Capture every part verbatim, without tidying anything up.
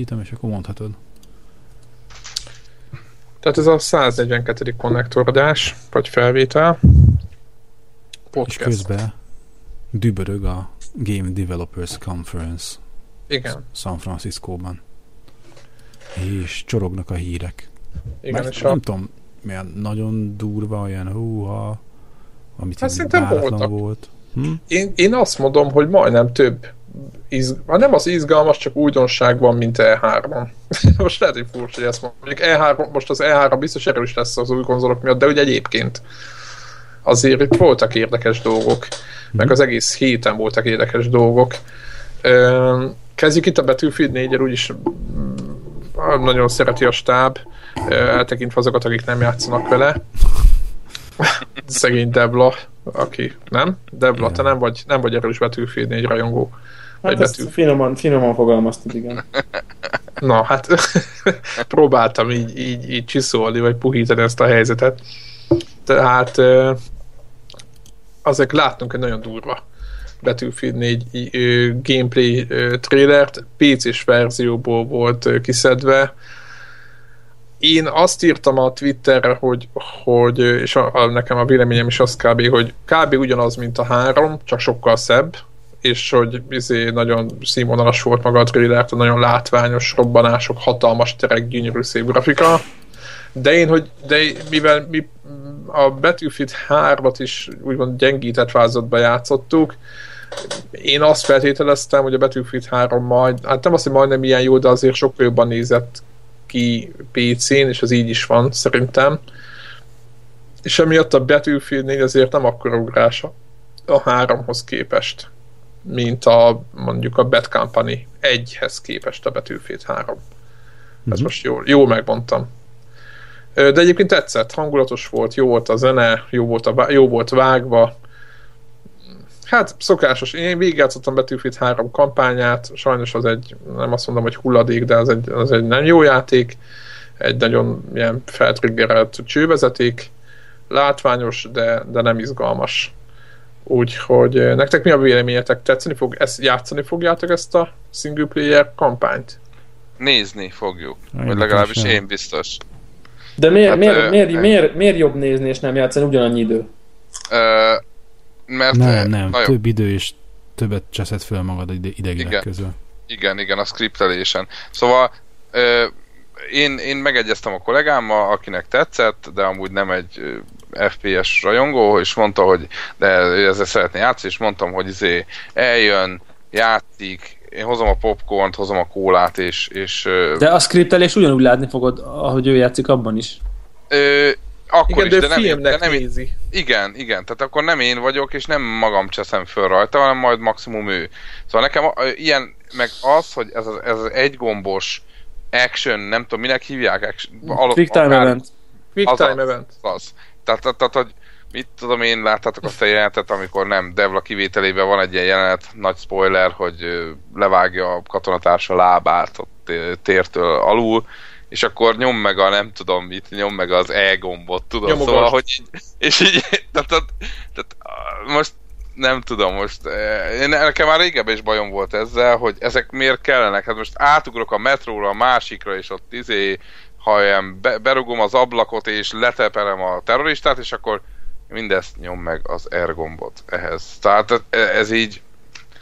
indítom, és akkor mondhatod. Tehát ez a száznegyvenkettedik konnektorodás, vagy felvétel. Podcast. És közben dübörög a Game Developers Conference. Igen. San Franciscóban. És csorognak a hírek. Igen, és nem a... tudom, milyen nagyon durva, olyan húha, amit hát szerintem váratlan volt. Hm? Én, én azt mondom, hogy majdnem több Izg... nem az izgalmas, csak újdonság van, mint E három. Most lehet, hogy furcsa, hogy ezt mondjuk. E három, most az E három biztos erős lesz az új konzolok miatt, de ugye egyébként azért itt voltak érdekes dolgok, meg az egész héten voltak érdekes dolgok. Kezdjük itt a Battlefield néggyel, úgyis nagyon szereti a stáb, eltekintve azokat, akik nem játszanak vele. Szegény Debla, aki nem? Debla, igen. Te nem vagy, nem vagy erős Battlefield négy rajongó. Hát vagy ezt betű... finoman, finoman fogalmaztad, igen. Na, hát próbáltam így, így, így csiszolni, vagy puhítani ezt a helyzetet. Tehát azért láttunk egy nagyon durva Battlefield négy gameplay trailert, pé cés verzióból volt kiszedve. Én azt írtam a Twitterre, hogy, hogy és a, a, nekem a véleményem is az kb., hogy kb. Ugyanaz, mint a három, csak sokkal szebb, és hogy izé, nagyon színvonalas volt maga a trailer, nagyon látványos robbanások, hatalmas terek, gyönyörű szép grafika, de én, hogy de mivel mi a Battlefield hármat is úgymond gyengített vázatba játszottuk, én azt feltételeztem, hogy a Battlefield három majd, hát nem azt, hogy majdnem ilyen jó, de azért sokkal jobban nézett ki pé cén, és az így is van szerintem. És emiatt a Battlefield négy azért nem akkora ugrása a háromhoz képest, mint a mondjuk a Bad Company egyhez képest a Battlefield három. Mm-hmm. Ez most jól, jól megmondtam. De egyébként tetszett, hangulatos volt, jó volt a zene, jó volt, a, jó volt vágva. Hát szokásos. Én végigjátszottam Battlefield három kampányát, sajnos az egy, nem azt mondom, hogy hulladék, de az egy, az egy nem jó játék, egy nagyon ilyen feltriggerelt csővezeték, látványos, de, de nem izgalmas. Úgyhogy nektek mi a véleményetek? Tetszeni fog? Ezt, játszani fogjátok ezt a single player kampányt? Nézni fogjuk. Én vagy legalábbis én biztos. De miért, hát, miért, miért, miért, miért, miért jobb nézni és nem játszani ugyanannyi idő? Ö... Mert nem, nem. Nagyon... több idő és többet cseszed föl magad idegileg közül. Igen, igen, a scriptelésen. Szóval ö, én, én megegyeztem a kollégámmal, akinek tetszett, de amúgy nem egy ef pé es rajongó, és mondta, hogy de ezzel szeretné játszani, és mondtam, hogy izé eljön, játszik, én hozom a popcornt, hozom a kólát, és... és de a scriptelés ugyanúgy látni fogod, ahogy ő játszik abban is. Ö, Akkor igen, is, de, de, nem, de nem nézi. Igen, igen, tehát akkor nem én vagyok, és nem magam cseszem föl rajta, hanem majd maximum ő. Szóval nekem ilyen, meg az, hogy ez az, ez az egygombos action, nem tudom, minek hívják? Action, Quick time akár, event. Quick az, time az, event. Az. Tehát, tehát, tehát, hogy mit tudom én, láttátok azt a jelenetet, amikor nem, Devla kivételében van egy ilyen jelenet, nagy spoiler, hogy levágja a katonatársa lábát a tértől alul, és akkor nyom meg a, nem tudom mit, nyom meg az E-gombot, tudom, Nyomogat. Szóval, hogy és így, tehát, tehát, tehát most nem tudom, most én, nekem már régebben is bajom volt ezzel, hogy ezek miért kellenek, hát most átugrok a metróra a másikra, és ott izé, ha ilyen be, berugom az ablakot, és leteperem a terroristát, és akkor mindezt nyom meg az R-gombot ehhez, tehát ez így.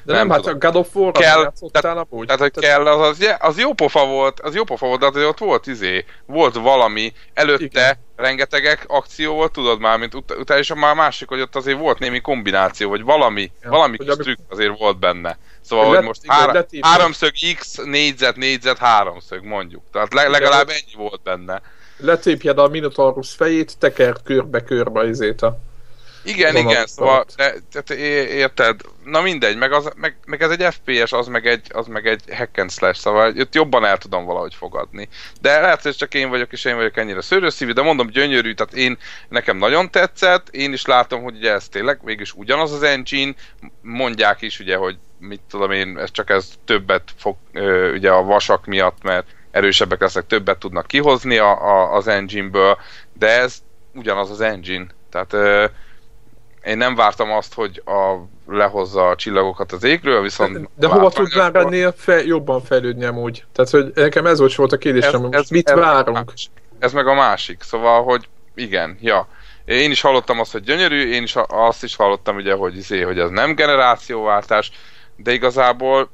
De nem, nem hát a God of War játszottál amúgy. Tehát, hogy kell, az, az, az jó pofa volt, az jó pofa volt, de az, ott volt izé, volt valami, előtte igen. Rengetegek akció volt, tudod már, mint ut- utána is már másik, hogy ott azért volt némi kombináció, vagy valami, ja, valami kis amikor... trükk azért volt benne. Szóval, hogy, hogy most igen, hára, háromszög X, négyzet, négyzet, háromszög mondjuk. Tehát le, legalább igen, ennyi volt benne. Letépjed a Minotaurus fejét, tekert körbe-körbe izét a... Igen, Van igen, szóval, de, de, de, érted, na mindegy, meg, az, meg, meg ez egy ef pé es, az meg egy, az meg egy hack and slash, szóval őt jobban el tudom valahogy fogadni. De lehet, hogy csak én vagyok, és én vagyok ennyire szőrőszívű, de mondom, gyönyörű, tehát én, nekem nagyon tetszett, én is látom, hogy ugye ez tényleg mégis ugyanaz az engine, mondják is ugye, hogy mit tudom én, ez csak ez többet fog ö, ugye a vasak miatt, mert erősebbek lesznek, többet tudnak kihozni a, a, az engine-ből, de ez ugyanaz az engine, tehát... Ö, Én nem vártam azt, hogy a, lehozza a csillagokat az égről, viszont... De, de hova tudnál ennél fe, jobban fejlődni amúgy? Tehát, hogy nekem ez volt, volt a kérdésem, ez, ez, mit ez várunk? Ez meg a másik, szóval, hogy igen, ja. Én is hallottam azt, hogy gyönyörű, én is azt is hallottam, ugye, hogy, izé, hogy ez nem generációváltás, de igazából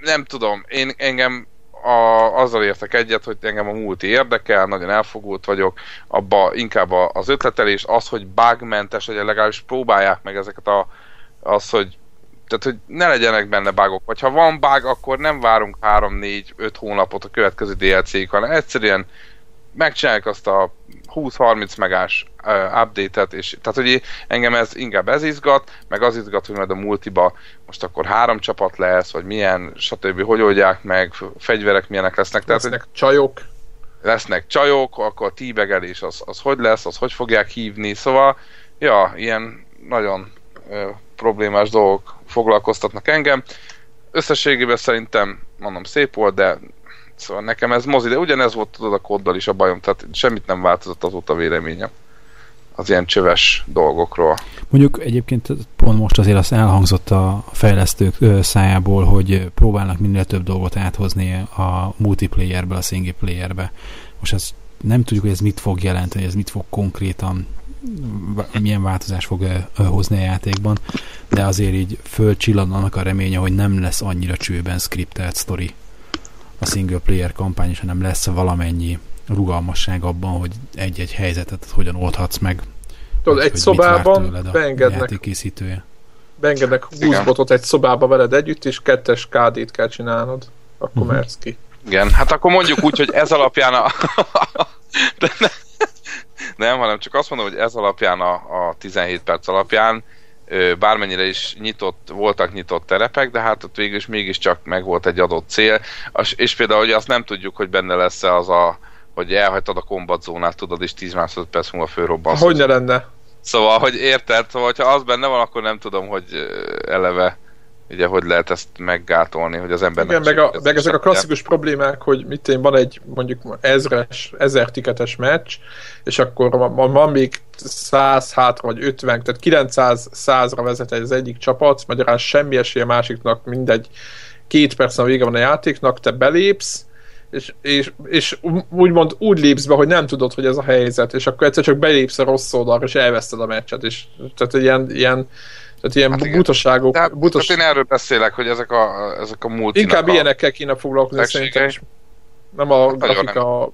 nem tudom, én engem a, azzal értek egyet, hogy engem a multi érdekel, nagyon elfogult vagyok, abba inkább az ötletelés, az, hogy bugmentes, hogy legalábbis próbálják meg ezeket a, az, hogy, tehát, hogy ne legyenek benne bugok, vagy ha van bug, akkor nem várunk három négy öt hónapot a következő dé el cé-ig, hanem egyszerűen megcsinálják azt a húsz-harminc megás uh, update-et, és tehát, hogy engem ez inkább ez izgat, meg az izgat, hogy majd a multiba most akkor három csapat lesz, vagy milyen, stb. Hogy oldják meg, fegyverek milyenek lesznek. Tehát, lesznek csajok. Lesznek csajok, akkor a tíbegelés az, az hogy lesz, az hogy fogják hívni, szóval, ja, ilyen nagyon uh, problémás dolgok foglalkoztatnak engem. Összességében szerintem, mondom, szép volt, de szóval nekem ez mozi, de ugyanez volt, tudod, a kóddal is a bajom, tehát semmit nem változott azóta véleményem az ilyen csöves dolgokról. Mondjuk egyébként pont most azért az elhangzott a fejlesztők szájából, hogy próbálnak minél több dolgot áthozni a multiplayerbe, a single playerbe. Most ezt nem tudjuk, hogy ez mit fog jelenteni, ez mit fog konkrétan, milyen változás fog hozni a játékban, de azért így fölcsillannak a reménye, hogy nem lesz annyira csőben scriptelt sztori a single player kampány is, hanem lesz valamennyi rugalmasság abban, hogy egy-egy helyzetet hogyan oldhatsz meg. Tudod, egy szobában beengednek, beengednek húsz botot egy szobába veled együtt, és kettes ká dét kell csinálnod. Akkor uh-huh. mersz ki. Igen, hát akkor mondjuk úgy, hogy ez alapján a... De ne... Nem, hanem csak azt mondom, hogy ez alapján a, a tizenhét perc alapján bármennyire is nyitott, voltak nyitott terepek, de hát ott végül is mégiscsak megvolt egy adott cél, és például, hogy azt nem tudjuk, hogy benne lesz-e az a, hogy elhagytad a kombatzónát, tudod, és tíz másodperc múlva fölrobbansz. Hogyne lenne? Szóval, hogy érted, szóval, ha az benne van, akkor nem tudom, hogy eleve ugye, hogy lehet ezt meggátolni, hogy az embernek... Igen, meg, a, meg ezek a klasszikus problémák, hogy mit én, van egy mondjuk ezres, ezer tiketes meccs, és akkor van, van még száz hátra, vagy ötven, tehát kilencszáz százra vezet az egyik csapat, magyarán semmi esélye másiknak, mindegy, két percen vége van a játéknak, te belépsz, és, és, és úgymond úgy lépsz be, hogy nem tudod, hogy ez a helyzet, és akkor egyszer csak belépsz a rossz oldalra, és elveszted a meccset, és tehát ilyen, ilyen Tehát ilyen hát butaságok... De, butas... Tehát én erről beszélek, hogy ezek a, ezek a multinak... Inkább a... ilyenekkel kéne foglalkozni szerintem. Nem a hát grafika...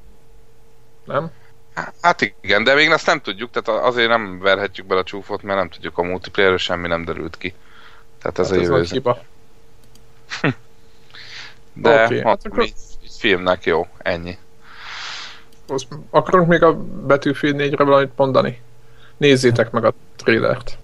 Nem. nem? Hát igen, de még ezt nem tudjuk, tehát azért nem verhetjük bele a csúfot, mert nem tudjuk, a multiplayerről semmi nem derült ki. Tehát ez hát a jövő. Ez hiba. De okay. hát, akkor... filmnek jó, ennyi. Most akarunk még a Battlefield négyre valamit mondani? Nézzétek meg a trailert.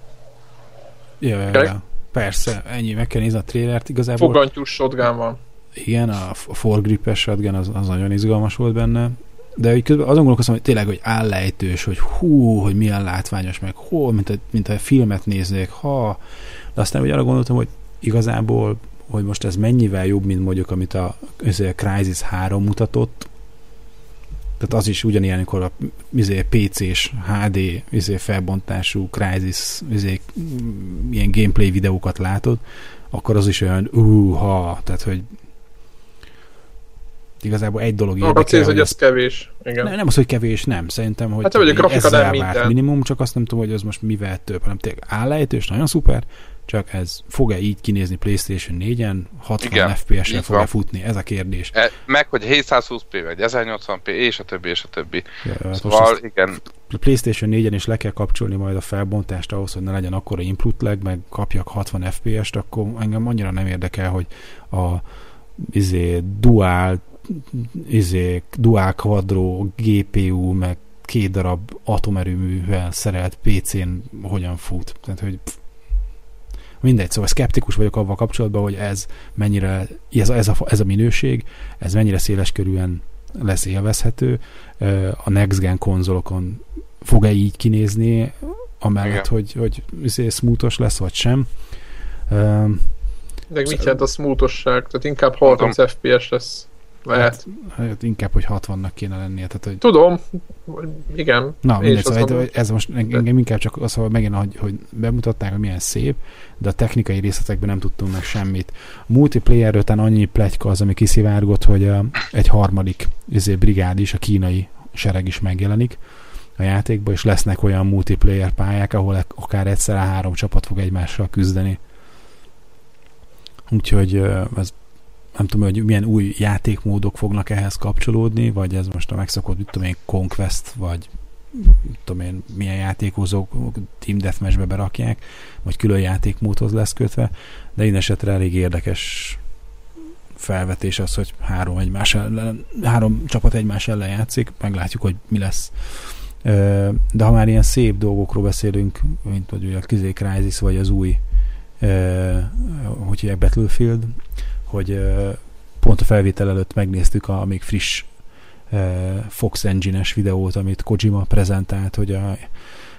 Ja, ja, ja. Persze, ennyi, meg kell nézni a trélert igazából. Fogantyús shotgun van. Igen, a foregripes shotgun az, az nagyon izgalmas volt benne, de így közben azon gondolkoztam, hogy tényleg, hogy állejtős, hogy hú, hogy milyen látványos, meg hol, mint, mint a filmet néznék, ha, de aztán úgy arra gondoltam, hogy igazából, hogy most ez mennyivel jobb, mint mondjuk, amit a, a Crysis három mutatott, tehát az is ugyanilyen, amikor a izé, pé cés, há dé izé, felbontású Crysis izé, ilyen gameplay videókat látod, akkor az is olyan úha, tehát hogy igazából egy dolog érdekel. A cél, hogy ez kevés. Igen. Nem, nem az, hogy kevés, nem. Szerintem, hogy hát, a grafika nem minden. Minimum, csak azt nem tudom, hogy ez most mivel több, hanem tényleg állejtős, nagyon szuper, csak ez fog-e így kinézni PlayStation négyen, hatvan ef pé es-re fog-e futni? Ez a kérdés. E, meg, hogy hétszázhúsz pé, vagy ezernyolcvan pé, és a többi, és a többi. Ja, szóval, igen. PlayStation négyen is le kell kapcsolni majd a felbontást ahhoz, hogy ne legyen akkora input lag, meg kapjak hatvan ef pé es-t, akkor engem annyira nem érdekel, hogy a izé, dual izé, dual quadro gé pé u, meg két darab atomerőművel szerelt pé cén hogyan fut. Tehát, hogy mindegy, szóval szkeptikus vagyok avval kapcsolatban, hogy ez mennyire, ez a, ez a, ez a minőség, ez mennyire széleskörűen lesz élvezhető, a Next Gen konzolokon fog-e így kinézni, amellett, hogy, hogy smoothos lesz, vagy sem. De mit jelent a smoothosság? Tehát inkább harminc ef pé es lesz. Lehet. Hát, hát inkább, hogy hatvannak kéne lennie. Tehát, hogy... Tudom, igen. Na, mindegy, szóval ez most engem inkább csak az, hogy megint, hogy, hogy bemutatták, hogy milyen szép, de a technikai részletekben nem tudtunk meg semmit. A multiplayer után annyi pletyka az, ami kiszivárgott, hogy egy harmadik izé, brigád is, a kínai sereg is megjelenik a játékban, és lesznek olyan multiplayer pályák, ahol akár egyszer a három csapat fog egymással küzdeni. Úgyhogy ez nem tudom, hogy milyen új játékmódok fognak ehhez kapcsolódni, vagy ez most a megszokott, mit tudom én, Conquest, vagy mit tudom én, milyen játékozók Team Deathmatch-be berakják, vagy külön játékmódhoz lesz kötve, de én esetre elég érdekes felvetés az, hogy három, egymás ellen, három csapat egymás ellen játszik, meglátjuk, hogy mi lesz. De ha már ilyen szép dolgokról beszélünk, mint hogy a Kizé Crysis, vagy az új hogy hívják, Battlefield, hogy pont a felvétel előtt megnéztük a még friss Fox Engine-es videót, amit Kojima prezentált, hogy a,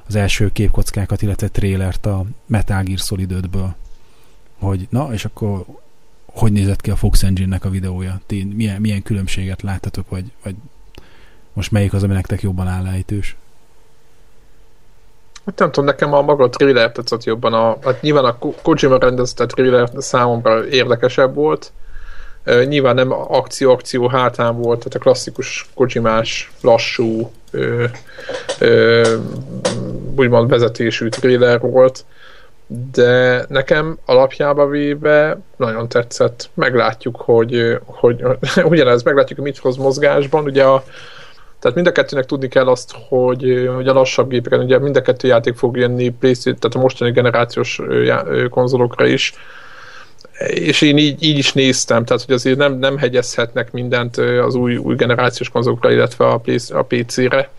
az első képkockákat, illetve trélert a Metal Gear Solid ötből. Hogy na, és akkor hogy nézett ki a Fox Engine-nek a videója? Ti milyen, milyen különbséget láttatok, vagy, vagy most melyik az, ami nektek jobban állítős? Hát nem tudom, nekem a maga a thriller tetszett jobban. A, hát nyilván a Kojima rendezte thriller számomra érdekesebb volt. Uh, nyilván nem akció-akció hátán volt, tehát a klasszikus Kojimás, lassú, uh, uh, úgymond vezetésű thriller volt. De nekem alapjába véve nagyon tetszett. Meglátjuk, hogy, hogy ugyanez, meglátjuk, hogy mit hoz mozgásban. Ugye a Tehát mind a kettőnek tudni kell azt, hogy, hogy a lassabb gépeken, ugye mind a kettő játék fog jönni, PlayStation, tehát a mostani generációs konzolokra is. És én így, így is néztem, tehát hogy azért nem, nem hegyezhetnek mindent az új, új generációs konzolokra, illetve a, a pé cére.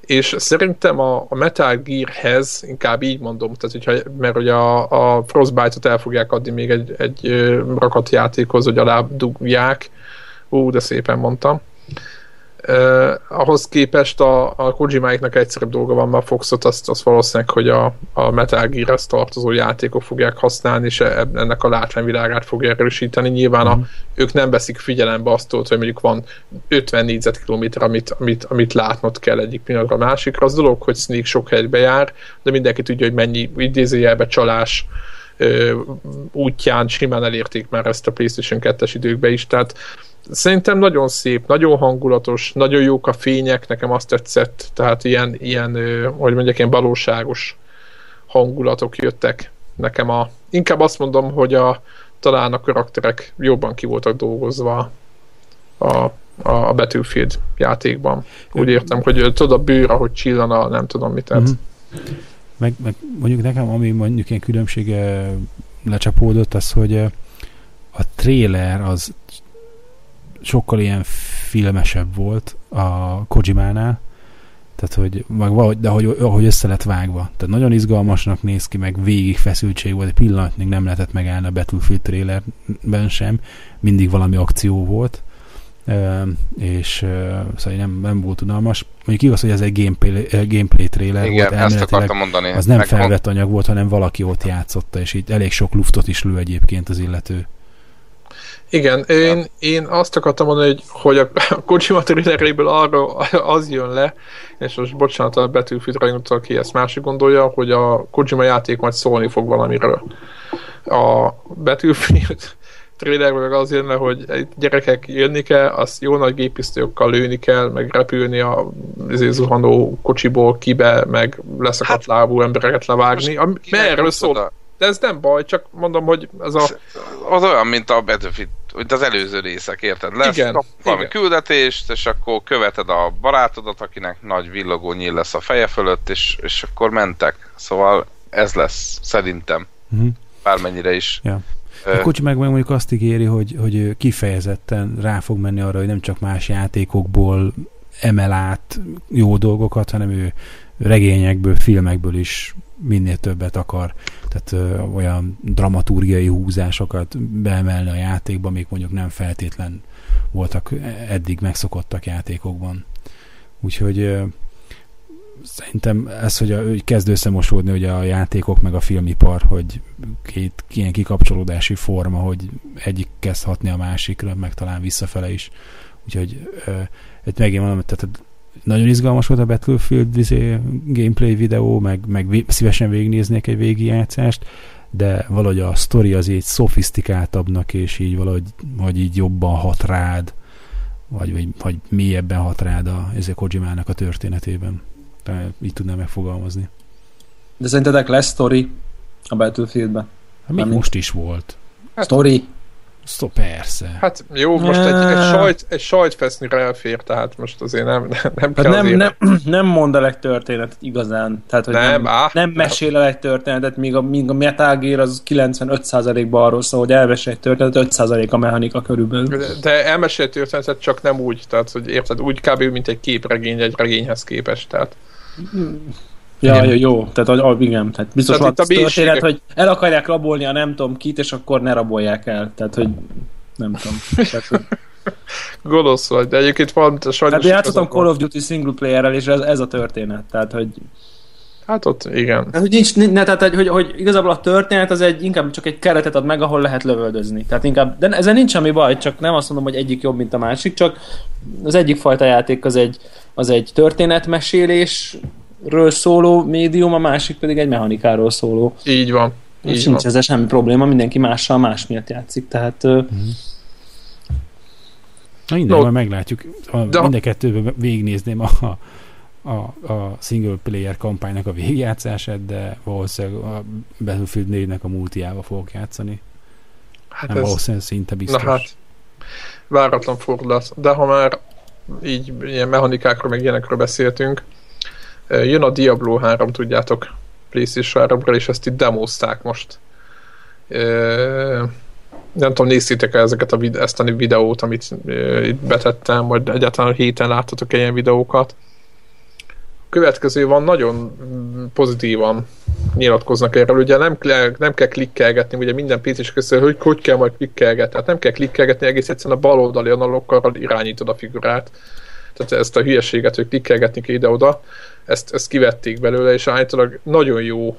És szerintem a, a Metal Gearhez inkább így mondom, tehát, hogyha, mert ugye a, a Frostbite-ot el fogják adni még egy, egy rakat játékhoz, hogy alá dugják. Ú, de szépen mondtam. Uh, ahhoz képest a, a Kojimáiknak egyszerűbb dolga van, mert a Foxot azt, azt valószínűleg, hogy a, a Metal Gear-hez tartozó játékok fogják használni, és ennek a látványvilágát fogja erősíteni. Nyilván a, mm. ők nem veszik figyelembe azt, hogy mondjuk van ötven négyzetkilométer, amit, amit, amit látnod kell egyik pillanatra a másikra. Az dolog, hogy Sneak sok helybe jár, de mindenki tudja, hogy mennyi idézőjelbe csalás ö, útján simán elérték már ezt a PlayStation kettes időkbe is, tehát szerintem nagyon szép, nagyon hangulatos, nagyon jók a fények, nekem azt tetszett, tehát ilyen, ilyen hogy mondjak, ilyen valóságos hangulatok jöttek nekem a... Inkább azt mondom, hogy a, talán a karakterek jobban ki voltak dolgozva a, a Battlefield játékban. Úgy értem, hogy tudod, a bőr, ahogy csillan a nem tudom mit tett. Mm-hmm. Meg, meg mondjuk nekem, ami mondjuk ilyen különbsége lecsapódott, az, hogy a trailer az sokkal ilyen filmesebb volt a Kojimánál, tehát hogy valahogy, de ahogy, ahogy össze lett vágva. Tehát nagyon izgalmasnak néz ki, meg végig feszültség volt, egy pillanatnyig nem lehetett megállni a Battlefield trailerben sem, mindig valami akció volt, és szóval nem, nem volt unalmas. Mondjuk igaz, hogy ez egy gameplay, gameplay trailer igen, volt, elméletileg mondani, az nem felvett anyag volt, hanem valaki ott játszotta, és így elég sok luftot is lő egyébként az illető. Igen, én, én azt akartam mondani, hogy, hogy a, a Kojima traileréből arra az jön le, és most bocsánat a Battlefield rajongótól, aki ezt másik gondolja, hogy a Kojima játék majd szólni fog valamiről. A Battlefield trailerből az jön le, hogy gyerekek jönni kell, azt jó nagy géppisztolyokkal lőni kell, meg repülni a zuhanó kocsiból kibe, meg leszakadt lábú embereket levágni. Merről szól? De ez nem baj, csak mondom, hogy ez a... Az olyan, mint a Battlefield, mint az előző részek, érted? Lesz igen, valami igen. küldetést, és akkor követed a barátodat, akinek nagy villogó nyíl lesz a feje fölött, és, és akkor mentek. Szóval ez lesz, szerintem. Uh-huh. Bármennyire is. Ja. A Kocsi meg mondjuk azt ígéri, hogy, hogy kifejezetten rá fog menni arra, hogy nem csak más játékokból emel át jó dolgokat, hanem ő regényekből, filmekből is minél többet akar, tehát ö, olyan dramaturgiai húzásokat beemelni a játékba, még mondjuk nem feltétlen voltak eddig megszokottak játékokban. Úgyhogy ö, szerintem ez, hogy, a, hogy kezd összemosódni ugye a játékok meg a filmipar, hogy két ilyen kikapcsolódási forma, hogy egyik kezd hatni a másikra, meg talán visszafele is. Úgyhogy e, megint mondom, tehát nagyon izgalmas volt a Battlefield izé, gameplay videó, meg, meg szívesen végignéznék egy végigjátszást, de valahogy a sztori az így szofisztikáltabbnak, és így valahogy hogy így jobban hat rád, vagy, vagy, vagy mélyebben hat rád a, a Kojimának a történetében. Tehát így tudnám megfogalmazni. De szerintetek lesz sztori a Battlefieldben? Hát még most is volt. Hát, sztori? Szó, persze. Hát jó, most egy, egy, sajt, egy sajtfesznyre elfér, tehát most azért nem, nem, nem kell nem, azért. Nem, nem mond a legtörténetet igazán. Tehát, hogy nem, nem, á, nem mesél a legtörténetet, míg a, míg a Metal Gear az kilencvenöt százalékban arról szól, hogy elmesél egy történetet, öt százalék a mechanika körülbelül. De, de elmesél egy történetet csak nem úgy, tehát hogy érted, úgy kb. Mint egy képregény egy regényhez képest, tehát... Hmm. Ja, igen. Jó, tehát ah, igen, tehát biztos tehát van történet, bélségek... hogy el akarják rabolni a nem tudom kit, és akkor ne rabolják el. Tehát, hogy nem tudom. Tehát... Gonosz vagy, de egyébként van sajnos... Tehát játszottam Call of Duty single player-rel, és ez, ez a történet, tehát, hogy... Hát ott, igen. Hát, hogy, nincs, ne, tehát, hogy, hogy igazából a történet az egy, inkább csak egy keretet ad meg, ahol lehet lövöldözni. Tehát inkább, de ezzel nincs semmi baj, csak nem azt mondom, hogy egyik jobb, mint a másik, csak az egyik fajta játék az egy, az egy történetmesélés, ről szóló médium, a másik pedig egy mechanikáról szóló. Így van. Így nincs ezzel semmi probléma, mindenki mással más miatt játszik, tehát... Mm-hmm. Na minden, no, meglátjuk. A, minden kettőben végignézném a, a, a single player kampánynak a végigjátszását, de valószínűleg a Battlefield négynek a multiába fogok játszani. Hát nem, valószínűleg szinte biztos. Na hát, váratlan fordulat. De ha már így ilyen mechanikákról, meg ilyenekről beszéltünk, jön a Diablo három, tudjátok, PlayStation háromra, és ezt itt demozták most. E, nem tudom, néztétek-e ezeket a videó, ezt a videót, amit e, itt betettem, vagy egyáltalán héten láttatok ilyen videókat. Következő van, nagyon pozitívan nyilatkoznak erről. Ugye nem, nem kell klikkelgetni, ugye minden pé cés közül, hogy hogy kell majd klikkelgetni. Hát nem kell klikkelgetni, egész egyszerűen a baloldali analokkal irányítod a figurát. Tehát ezt a hülyeséget, hogy klikkelgetni kell ide-oda, ezt, ezt kivették belőle, és állítólag nagyon jó,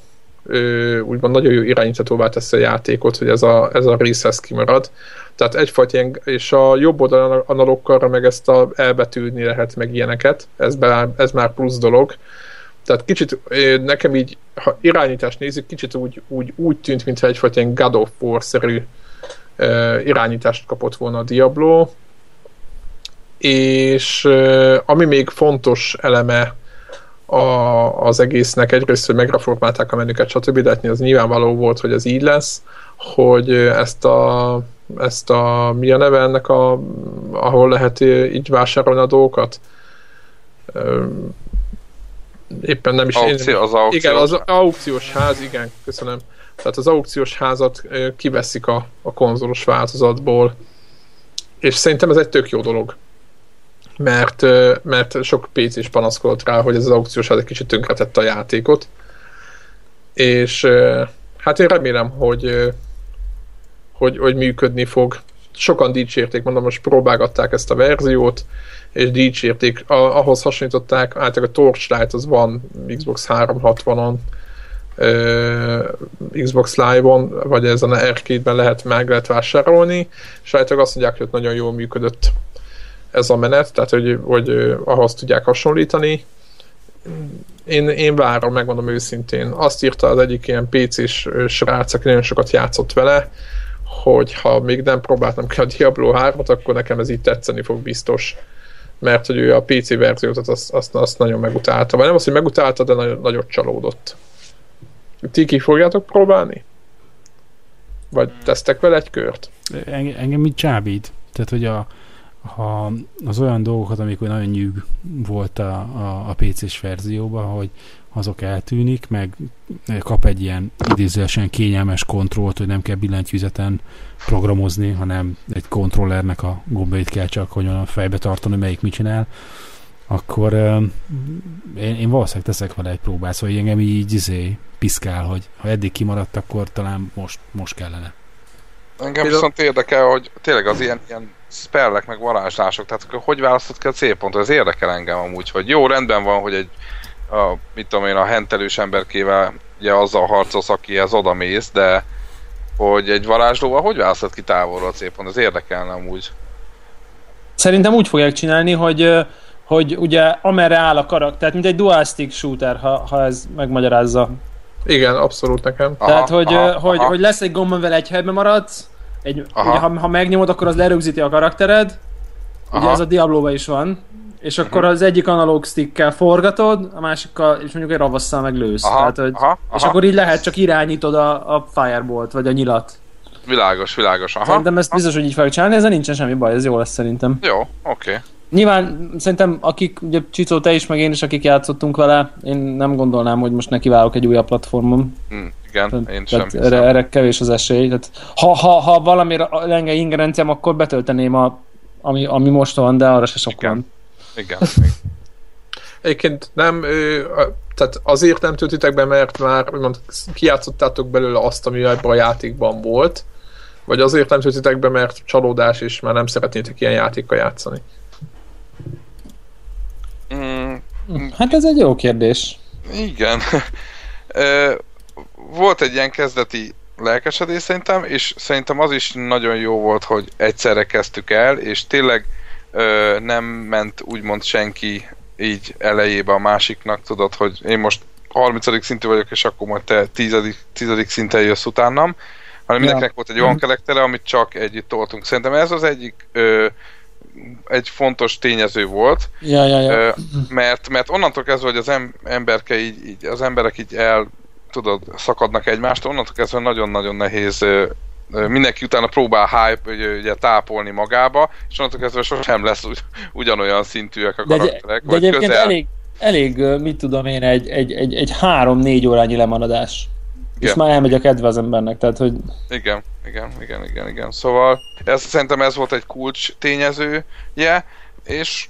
úgymond nagyon jó irányítatóvá teszi a játékot, hogy ez a, ez a részhez kimarad. Tehát egyfajta ilyen, és a jobb oldalon analógkarra meg ezt a elbetűdni lehet meg ilyeneket, ez, be, ez már plusz dolog. Tehát kicsit nekem így, ha irányítást nézzük, kicsit úgy, úgy, úgy tűnt, mintha egyfajta ilyen God of War-szerű irányítást kapott volna a Diablo. És ami még fontos eleme a, az egésznek, egyrészt, hogy megreformálták a menüket, stb., de hát nyilvánvaló volt, hogy ez így lesz, hogy ezt a, ezt a mi a neve ennek, a, ahol lehet így vásárolni a dolgokat? Éppen nem is... Aukció, én, az aukciós. Igen, az aukciós ház, igen, köszönöm. Tehát az aukciós házat kiveszik a, a konzolos változatból, és szerintem ez egy tök jó dolog. Mert, mert sok pé cé is panaszkodott rá, hogy ez az aukciós egy kicsit tönkretette a játékot. És hát én remélem, hogy, hogy, hogy működni fog. Sokan dicsérték, mondom, most próbálgatták ezt a verziót, és dicsérték. Ahhoz hasonlították, általában a Torchlight az van Xbox háromszázhatvanon, Xbox Live-on, vagy ezen a arcade-ben lehet, meg lehet vásárolni, és általában azt mondják, hogy nagyon jól működött ez a menet, tehát hogy, hogy ahhoz tudják hasonlítani. Én, én várom, megmondom őszintén. Azt írta az egyik ilyen pé cés srác, aki nagyon sokat játszott vele, hogy ha még nem próbáltam ki a Diablo hármat, akkor nekem ez így tetszeni fog biztos. Mert hogy ő a pé cé verziót azt, azt, azt nagyon megutálta. Vagy nem azt, hogy megutálta, de nagyon, nagyon csalódott. Ti ki fogjátok próbálni? Vagy tesztek vele egy kört? Engem, engem mit csábít? Tehát, hogy a Ha az olyan dolgokat, amikor nagyon nyűg volt a, a, a pé cés verzióban, hogy azok eltűnik, meg kap egy ilyen idézőesen kényelmes kontrollt, hogy nem kell billentyűzeten programozni, hanem egy kontrollernek a gombait kell csak hogy a fejbe tartani, melyik mit csinál, akkor euh, én, én valószínűleg teszek vele egy próbát, szóval engem így izé piszkál, hogy ha eddig kimaradt, akkor talán most, most kellene. Engem viszont érdekel, hogy tényleg az ilyen, ilyen spellek, meg varázslások, tehát hogy választod ki a célpontot, ez érdekel engem amúgy, hogy jó, rendben van, hogy egy a, mit tudom én, a hentelős emberkével ugye azzal harcolsz, akihez odamész, de hogy egy varázslóval hogy választod ki távolról szép pont? Ez érdekelne amúgy. Szerintem úgy fogják csinálni, hogy, hogy ugye amerre áll a karakter, tehát mint egy dual stick shooter, ha, ha ez megmagyarázza. Igen, abszolút nekem. Aha, tehát, hogy, aha, hogy, aha. hogy lesz egy gombon vele, egy helyben maradsz, egy, ugye, ha, ha megnyomod, akkor az lerögzíti a karaktered, aha. ugye ez a Diablo-ban is van, és akkor aha. az egyik analóg stickkel forgatod, a másikkal, és mondjuk egy ravasszal meglősz. Aha, tehát, hogy, aha, és aha. akkor így lehet, csak irányítod a, a firebolt, vagy a nyilat. Világos, világos, aha. Szerintem ezt biztos, hogy így fogjuk csinálni, ezzel nincsen semmi baj, ez jó lesz szerintem. Jó, oké. Okay. Nyilván szerintem akik, ugye Csicó, te is, meg én is, akik játszottunk vele, én nem gondolnám, hogy most nekiválok egy újabb platformon. Mm, igen, Te, én sem hiszem. Erre, erre kevés az esély. Tehát, ha, ha, ha valamire lenge ingerenciám, akkor betölteném, a, ami, ami most van, de arra se sok van. Igen. igen. Egyébként nem, tehát azért nem töltitek be, mert már úgymond kijátszottátok belőle azt, ami ebben a játékban volt, vagy azért nem töltitek be, mert csalódás, és már nem szeretnétek ilyen játékkal játszani. Mm. Hát ez egy jó kérdés. Igen. Volt egy ilyen kezdeti lelkesedés szerintem, és szerintem az is nagyon jó volt, hogy egyszerre kezdtük el, és tényleg nem ment úgymond senki így elejébe a másiknak, tudod, hogy én most harmincadik szintű vagyok, és akkor majd te tizedik szinten jössz utánam, hanem mindenkinek ja. volt egy olyan karaktere, amit csak együtt toltunk. Szerintem ez az egyik ö, egy fontos tényező volt, ja, ja, ja. Ö, mert, mert onnantól kezdve, hogy az, emberke így, így, az emberek így el tudod, szakadnak egymástól, onnantól kezdve nagyon-nagyon nehéz ö, mindenki utána próbál hype, ugye, tápolni magába, és onnantól kezdve sosem lesz ugy, ugyanolyan szintűek a karakterek. De, de, de egyébként közel... elég, elég, mit tudom én, egy, egy, egy, egy három-négy órányi lemaradás. Igen. És már elmegy a kedve az embernek, tehát hogy... Igen, igen, igen, igen, igen. Szóval ez, szerintem ez volt egy kulcs tényezője, és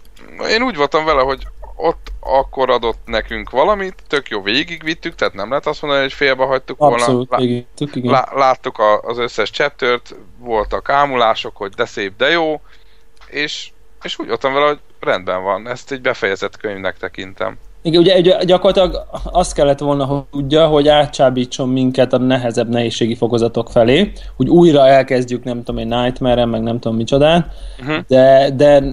én úgy voltam vele, hogy ott akkor adott nekünk valamit, tök jó, végigvittük, tehát nem lehet azt mondani, hogy félbe hagytuk volna. Abszolút, végigvittük, igen. Lá- láttuk a, az összes chaptert, voltak ámulások, hogy de szép, de jó, és, és úgy voltam vele, hogy rendben van, ezt egy befejezett könyvnek tekintem. Igen, ugye gyakorlatilag azt kellett volna, hogy tudja, hogy átcsábítson minket a nehezebb nehézségi fokozatok felé, hogy újra elkezdjük, nem tudom, egy Nightmare-en, meg nem tudom micsodán, uh-huh. de, de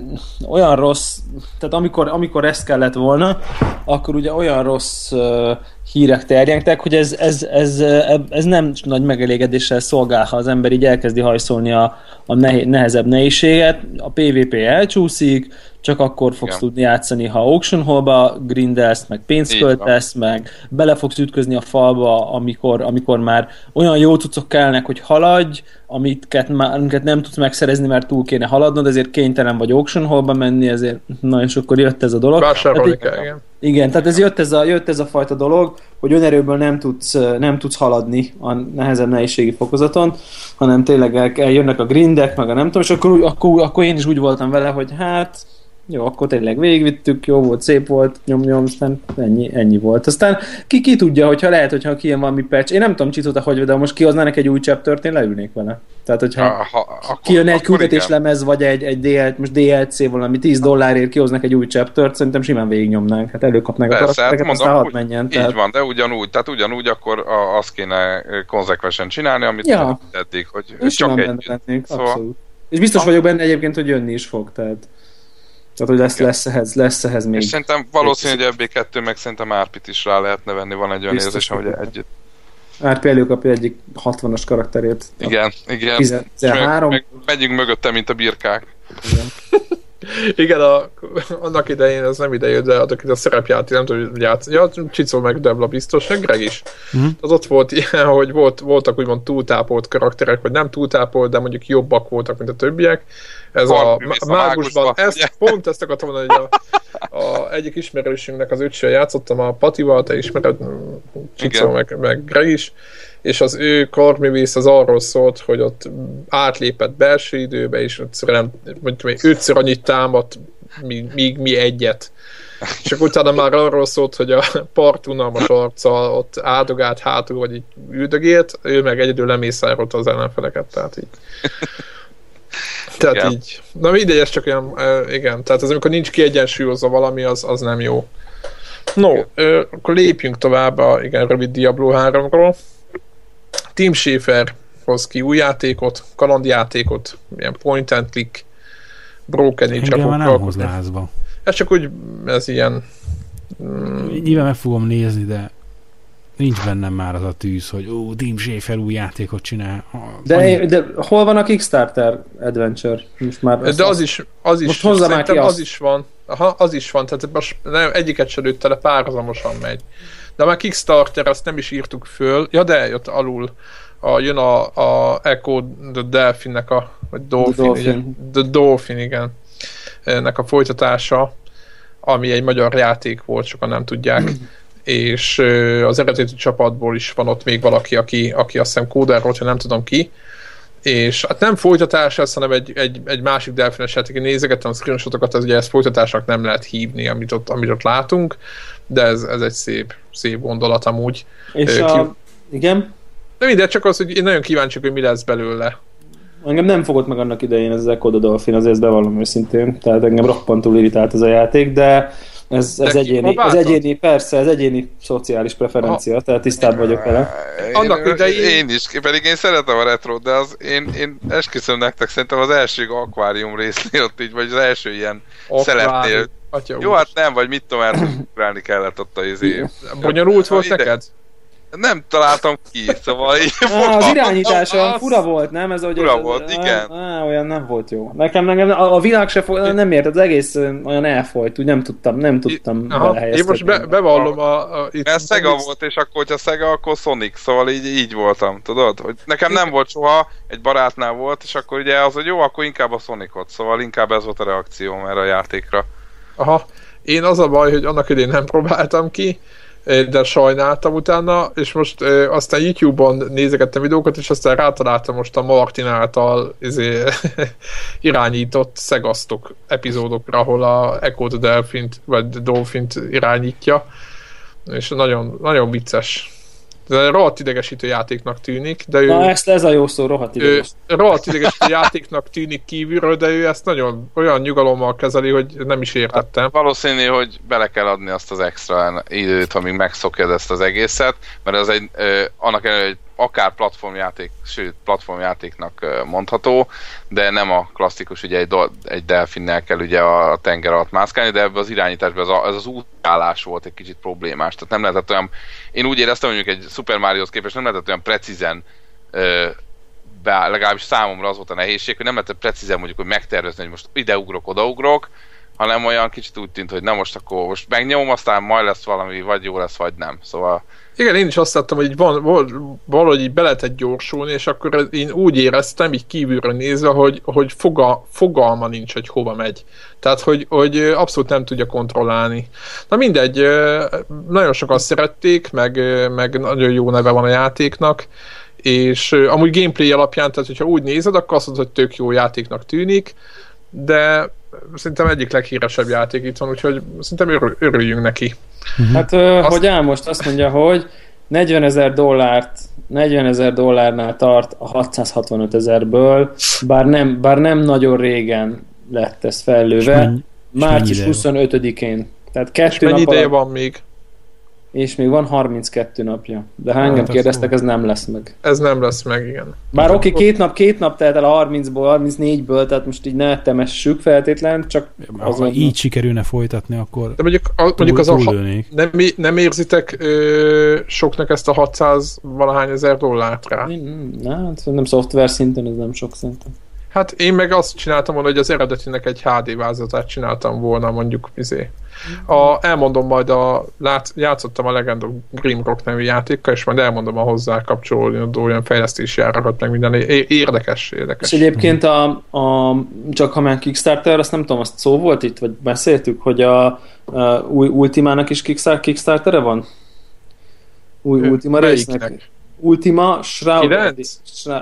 olyan rossz, tehát amikor, amikor ezt kellett volna, akkor ugye olyan rossz uh, hírek terjengtek, hogy ez, ez, ez, ez, ez nem nagy megelégedéssel szolgál, ha az ember így elkezdi hajszolni a, a nehezebb nehézséget, a pé vé pé elcsúszik, csak akkor fogsz ja. tudni játszani, ha auction hallba grindelsz, meg pénzköltesz, meg bele fogsz ütközni a falba, amikor, amikor már olyan jó cuccok kellnek, hogy haladj, amiket, már, amiket nem tudsz megszerezni, mert túl kéne haladnod, ezért kénytelen vagy auction hallba menni, ezért na és akkor jött ez a dolog. Vásárolni kell, igen. Igen, tehát ez jött ez a, jött ez a fajta dolog, hogy önerőből nem tudsz, nem tudsz haladni a nehezebb nehézségi fokozaton, hanem tényleg eljönnek a grindek, meg a nem tudom, és akkor, akkor, akkor én is úgy voltam vele, hogy hát... Jó, akkor tényleg végigvittük, jó volt, szép volt, nyom-nyom, aztán ennyi, ennyi volt. Aztán ki, ki tudja, hogyha lehet, hogyha kijön valami patch. Én nem tudom, Csicóta, hogy de most kihoznának egy új chaptert, én leülnék vele. Tehát, hogyha ha, ha, akkor, kijön egy küldetéslemez, vagy egy, egy dé el, most dé el cé valami tíz dollárért kihoznak egy új chaptert, szerintem simán végignyomnánk. Hát előkapnák a karaktereket, aztán hadd menjen. Így tehát... van, de ugyanúgy, tehát ugyanúgy akkor azt kéne konzekvensen csinálni, amit ja. tették, hogy és csak együtt. Szóval... És biztos vagyok benne egyébként, hogy jönni is fog, tehát... Tehát, hogy lesz, lesz, ehhez, lesz ehhez még. És szerintem valószínű, hogy ebbé kettő meg szerintem árpit is rá lehetne venni, van egy olyan érzésem, hogy együtt. Árp előkapja egyik hatvanas karakterét. Igen, igen. tizenhárom Meg, meg, megyünk mögötte, mint a birkák. Igen, igen a, annak idején, ez nem idejött, de annak idején a szerepjáték, nem tudom, hogy játsz. Ja, Csicó meg Debla biztos, meg Greg is. Mm-hmm. Az ott volt ilyen, hogy volt, voltak úgymond túltápolt karakterek, vagy nem túltápolt, de mondjuk jobbak voltak, mint a többiek. Ez a, a mágusban, ezt, pont ezt akartam mondani, hogy a, a egyik ismerősünknek az öccsel játszottam, a Patival, te ismered, Csicó meg, meg Greg is, és az ő karművész az arról szólt, hogy ott átlépett belső időbe, és egyszerűen, mondjuk, ötször annyit támadt, míg, míg mi egyet. És akkor utána már arról szólt, hogy a part unalmas arccal ott áldogált hátul, vagy így üldögélt, ő meg egyedül lemészárolta az ellenfeleket, tehát így. Tehát igen. így. Na mindegy, ez csak olyan, uh, igen, tehát az, amikor nincs kiegyensúlyozva valami, az, az nem jó. No, ö, akkor lépjünk tovább a igen, rövid Diablo háromról. Tim Schaefer hoz ki új játékot, kalandjátékot, ilyen point and click, broken így csapok alkotni. Ez csak úgy, ez ilyen... Mm, nyilván meg fogom nézni, de nincs bennem már az a tűz, hogy ó, Tim Schaefer új játékot csinál. De, de hol van a Kickstarter Adventure? Most már de az is, az is, szerintem az is van. Aha, az is van, tehát most nem, egyiket se lőtte le, párhuzamosan megy. De már Kickstarter, azt nem is írtuk föl, ja de jött alul, a, jön a, a Echo the Dolphinnek a, vagy Dolphin, the Dolphin. Ugye, the Dolphin, igen, ennek a folytatása, ami egy magyar játék volt, sokan nem tudják, és az eredeti csapatból is van ott még valaki, aki, aki azt hiszem kóder volt, nem tudom ki, és hát nem folytatás ez, hanem egy, egy, egy másik delfines játék. Én nézegettem a screenshotokat, ez ugye ezt folytatásnak nem lehet hívni, amit ott, amit ott látunk, de ez, ez egy szép, szép gondolat amúgy. És Ö, a... Ki... Igen? De mindegy, csak az, hogy én nagyon kíváncsi, hogy mi lesz belőle. Engem nem fogott meg annak idején ez az Echo the Dolphin, azért bevallom őszintén, tehát engem roppantul irritált ez a játék, de ez, ez egyéni, ez egyéni, persze, ez egyéni szociális preferencia, a, tehát tisztában vagyok vele. Annak idején... Én is, pedig én szeretem a retrót, de az, én, én esküszöm nektek, szerintem az első akvárium résznél ott így, vagy az első ilyen szeletnél. Jó, hát nem, vagy mit tudom, hát ugrálni kellett ott a izé. Bonyolult volt neked? Nem találtam ki, szóval... Á, az irányítása az... fura volt, nem? Ez, fura ez, volt, igen. Á, olyan nem volt jó. Nekem, nekem a, a világ se fog, nem érted, az egész olyan elfolyt, úgy nem tudtam, nem tudtam belehelyeztetni. Én most be, bevallom a... a itt, mert Sega itt... volt, és akkor, hogyha Sega, akkor Sonic, szóval így, így voltam, tudod? Hogy nekem nem volt soha, egy barátnál volt, és akkor ugye az, hogy jó, akkor inkább a Sonicot, szóval inkább ez volt a reakcióm erre a játékra. Aha, én az a baj, hogy annak idén nem próbáltam ki, de sajnáltam utána, és most ö, aztán YouTube-on nézegettem videókat, és aztán rátaláltam most a Martin által izé, irányított Szegasztok epizódokra, ahol a Echo the Dolphint, vagy Dolphint irányítja, és nagyon, nagyon vicces. De rohadt idegesítő játéknak tűnik, de ő... Na, ezt, ez a jó szó, rohadt idegesítő. Rohadt idegesítő játéknak tűnik kívülről, de ő ezt nagyon olyan nyugalommal kezeli, hogy nem is értettem. Hát, valószínű, hogy bele kell adni azt az extra időt, amíg megszokjad ezt az egészet, mert ez egy, ö, annak ellenére, hogy akár platformjáték, sőt, platformjátéknak mondható, de nem a klasszikus, ugye egy, do, egy delfinnel kell ugye a tenger alatt mászkálni, de ebben az irányításban ez az, az útállás volt egy kicsit problémás. Tehát nem lehetett olyan, én úgy éreztem, hogy mondjuk egy Super Mario-hoz képest nem lehetett olyan precízen, ö, be, legalábbis számomra az volt a nehézség, hogy nem lehetett precízen mondjuk, hogy megtervezni, hogy most ideugrok, odaugrok, hanem olyan kicsit úgy tűnt, hogy na most akkor most megnyomom, aztán majd lesz valami, vagy jó lesz, vagy nem. Szóval igen, én is azt láttam, hogy van, van, valahogy így be lehetett gyorsulni, és akkor én úgy éreztem, így kívülről nézve, hogy, hogy foga, fogalma nincs, hogy hova megy. Tehát, hogy, hogy abszolút nem tudja kontrollálni. Na mindegy, nagyon sokan szerették, meg, meg nagyon jó neve van a játéknak, és amúgy gameplay alapján, tehát hogyha úgy nézed, akkor azt mondod, hogy tök jó játéknak tűnik, de szerintem egyik leghíresebb játék itt van, úgyhogy szerintem örül, örüljünk neki. Uh-huh. Hát, ö, azt... hogy áll most azt mondja, hogy negyvenezer dollárt, negyvenezer dollárnál tart a hatszázhatvanöt ezerből, bár nem, bár nem nagyon régen lett ez fellőve, március huszonötödikén. Tehát kettő nap ideje van még? És még van harminckettő napja. De ha engem kérdeztek, ez nem lesz meg. Ez nem lesz meg, igen. Bár oké, okay, két nap, két nap telt el a harmincból, harmincnégyből, tehát most így ne temessük feltétlenül, csak... Az ha így sikerülne folytatni, akkor... De mondjuk, a, mondjuk az a... Nem, nem érzitek ö, soknak ezt a hatszáz valahány ezer dollárt rá? Nem, nem szoftver szinten, ez nem sok szinten. Hát én meg azt csináltam volna, hogy az eredetinek egy há dé változatát csináltam volna, mondjuk izé. A, elmondom majd, a, lát, játszottam a Legend of Grimrock nevű játékkal, és majd elmondom a hozzá kapcsolódó olyan fejlesztési árakat, meg minden é- érdekes, érdekes. És egyébként a, a csak ha már Kickstarter, azt nem tudom, azt szó volt itt, vagy beszéltük, hogy a, a új Ultimának is Kickstartere van? Új ő, Ultima résznek? Ultima Shroud...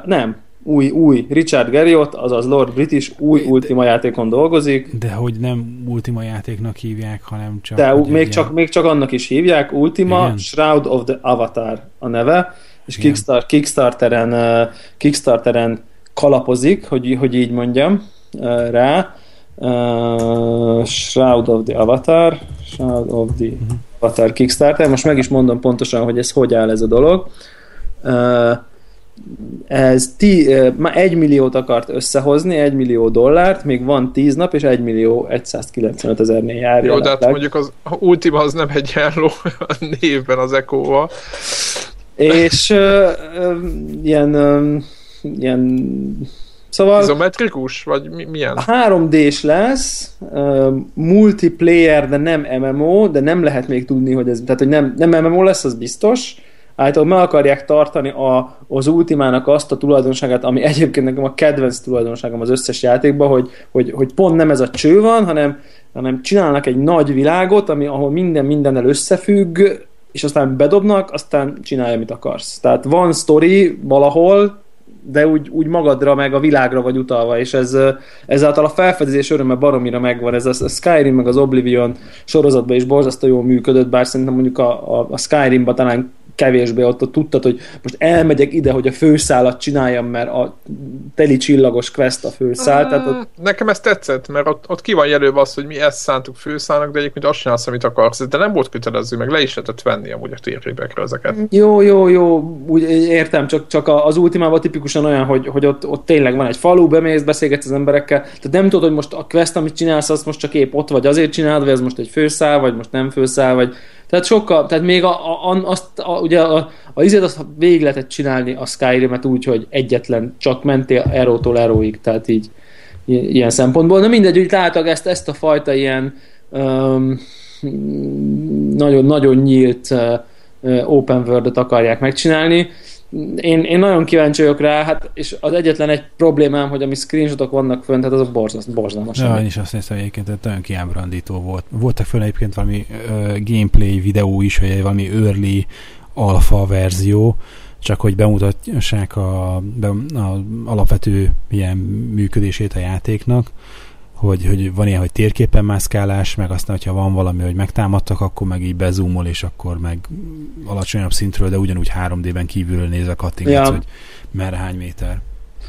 Nem. Új, új Richard Garriott, azaz Lord British új de, Ultima játékon dolgozik. De hogy nem Ultima játéknak hívják, hanem csak... De még ugye... csak, még csak annak is hívják, Ultima igen. Shroud of the Avatar a neve, és Kickstarter, Kickstarteren, Kickstarteren kalapozik, hogy, hogy így mondjam rá. Uh, Shroud of the Avatar, Shroud of the Kickstarter, Kickstarter. Most meg is mondom pontosan, hogy ez hogy áll ez a dolog. Ez tí, már egy milliót akart összehozni, egy millió dollárt, még van tíz nap, és egy millió száz kilencvenöt ezernél jár. Jó, de hát mondjuk az Ultima az nem egyenló a névben az Echo-val. És ö, ö, ilyen, ö, ilyen szóval izometrikus? Vagy mi, milyen? három dés lesz, ö, multiplayer, de nem em em o, de nem lehet még tudni, hogy ez, tehát hogy nem, nem em em o lesz, az biztos. Általában meg akarják tartani a, az Ultimának azt a tulajdonságát, ami egyébként nekem a kedvenc tulajdonságom az összes játékban, hogy, hogy, hogy pont nem ez a cső van, hanem, hanem csinálnak egy nagy világot, ami, ahol minden mindennel összefügg, és aztán bedobnak, aztán csinálja, amit akarsz. Tehát van sztori valahol, de úgy, úgy magadra, meg a világra vagy utalva, és ez, ezáltal a felfedezés öröme baromira megvan. Ez a Skyrim, meg az Oblivion sorozatban is borzasztó jól működött, bár szerintem mondjuk a, a, a Skyrimban talán kevésbé ott, ott tudtad, hogy most elmegyek ide, hogy a főszálat csináljam, mert a teli csillagos quest a főszál. Mm, tehát ott... Nekem ez tetszett, mert ott, ott ki van jelölve az, hogy mi ezt szántuk főszálnak, de egyébként azt csinálsz, amit akarsz. De nem volt kötelező, meg le is lehetett venni amúgy a térképekre ezeket. Jó, jó, jó, úgy értem, csak, csak az Ultimában tipikusan olyan, hogy, hogy ott, ott tényleg van egy falu, bemész, beszélgetsz az emberekkel, tehát nem tudod, hogy most a quest, amit csinálsz, azt most csak épp ott vagy azért csináld, vagy ez most egy főszál, vagy most nem főszál, vagy tehát sokkal, tehát még a, a, azt, a, ugye a, a izét azt végig lehetett csinálni a Skyrimet úgy, hogy egyetlen csak mentél erótól eróig, tehát így ilyen szempontból. Na mindegy, úgy látag ezt, ezt a fajta ilyen nagyon-nagyon um, nyílt uh, open world-ot akarják megcsinálni. Én, én nagyon kíváncsi vagyok rá, hát, és az egyetlen egy problémám, hogy ami screenshotok vannak fönt, hát azok borzalmas. Ja, én is azt néztem egyébként, hogy nagyon kiábrándító volt. Voltak föl egyébként valami uh, gameplay videó is, vagy valami early alpha verzió, csak hogy bemutatják a, be, a alapvető ilyen működését a játéknak, hogy, hogy van ilyen, hogy térképen mászkálás, meg aztán, hogyha van valami, hogy megtámadtak, akkor meg így bezúmol, és akkor meg alacsonyabb szintről, de ugyanúgy három dé-ben kívülről néz a kattinget, ja. Hogy merre hány méter.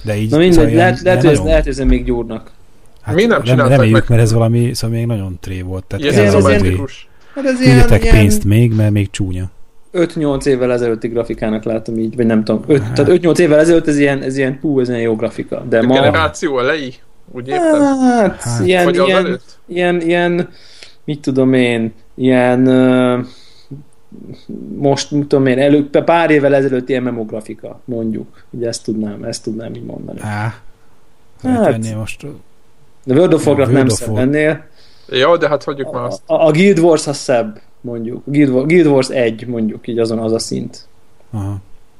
De így... Na mindegy, lehet, lehet, nagyon... lehet, hogy még gyúrnak. Hát mi nem csináltak reméljük, meg? Mert ez valami, szóval még nagyon tré volt. Tehát ez ez ilyen... Ügyetek ilyen... pénzt még, mert még csúnya. öt-nyolc évvel ezelőtti grafikának látom így, vagy nem tudom. öt, hát. Tehát öt-nyolc évvel ezelőtt ez ilyen, ez ilyen, hú, ez ilyen jó grafika. De ma... generáció elejé. Úgy értem? Hát, hát ilyen, ilyen, ilyen, ilyen, mit tudom én, ilyen uh, most, mit tudom én, elő, pár évvel ezelőtt ilyen memografika, mondjuk. Ugye ezt tudnám, ezt tudnám így mondani. Á, hát, most... De World of Warcraft nem szebb ennél. Jó, de hát hagyjuk már azt. A, a Guild Wars az szebb, mondjuk. Guild, Guild Wars egy, mondjuk, így azon az a szint. Aha.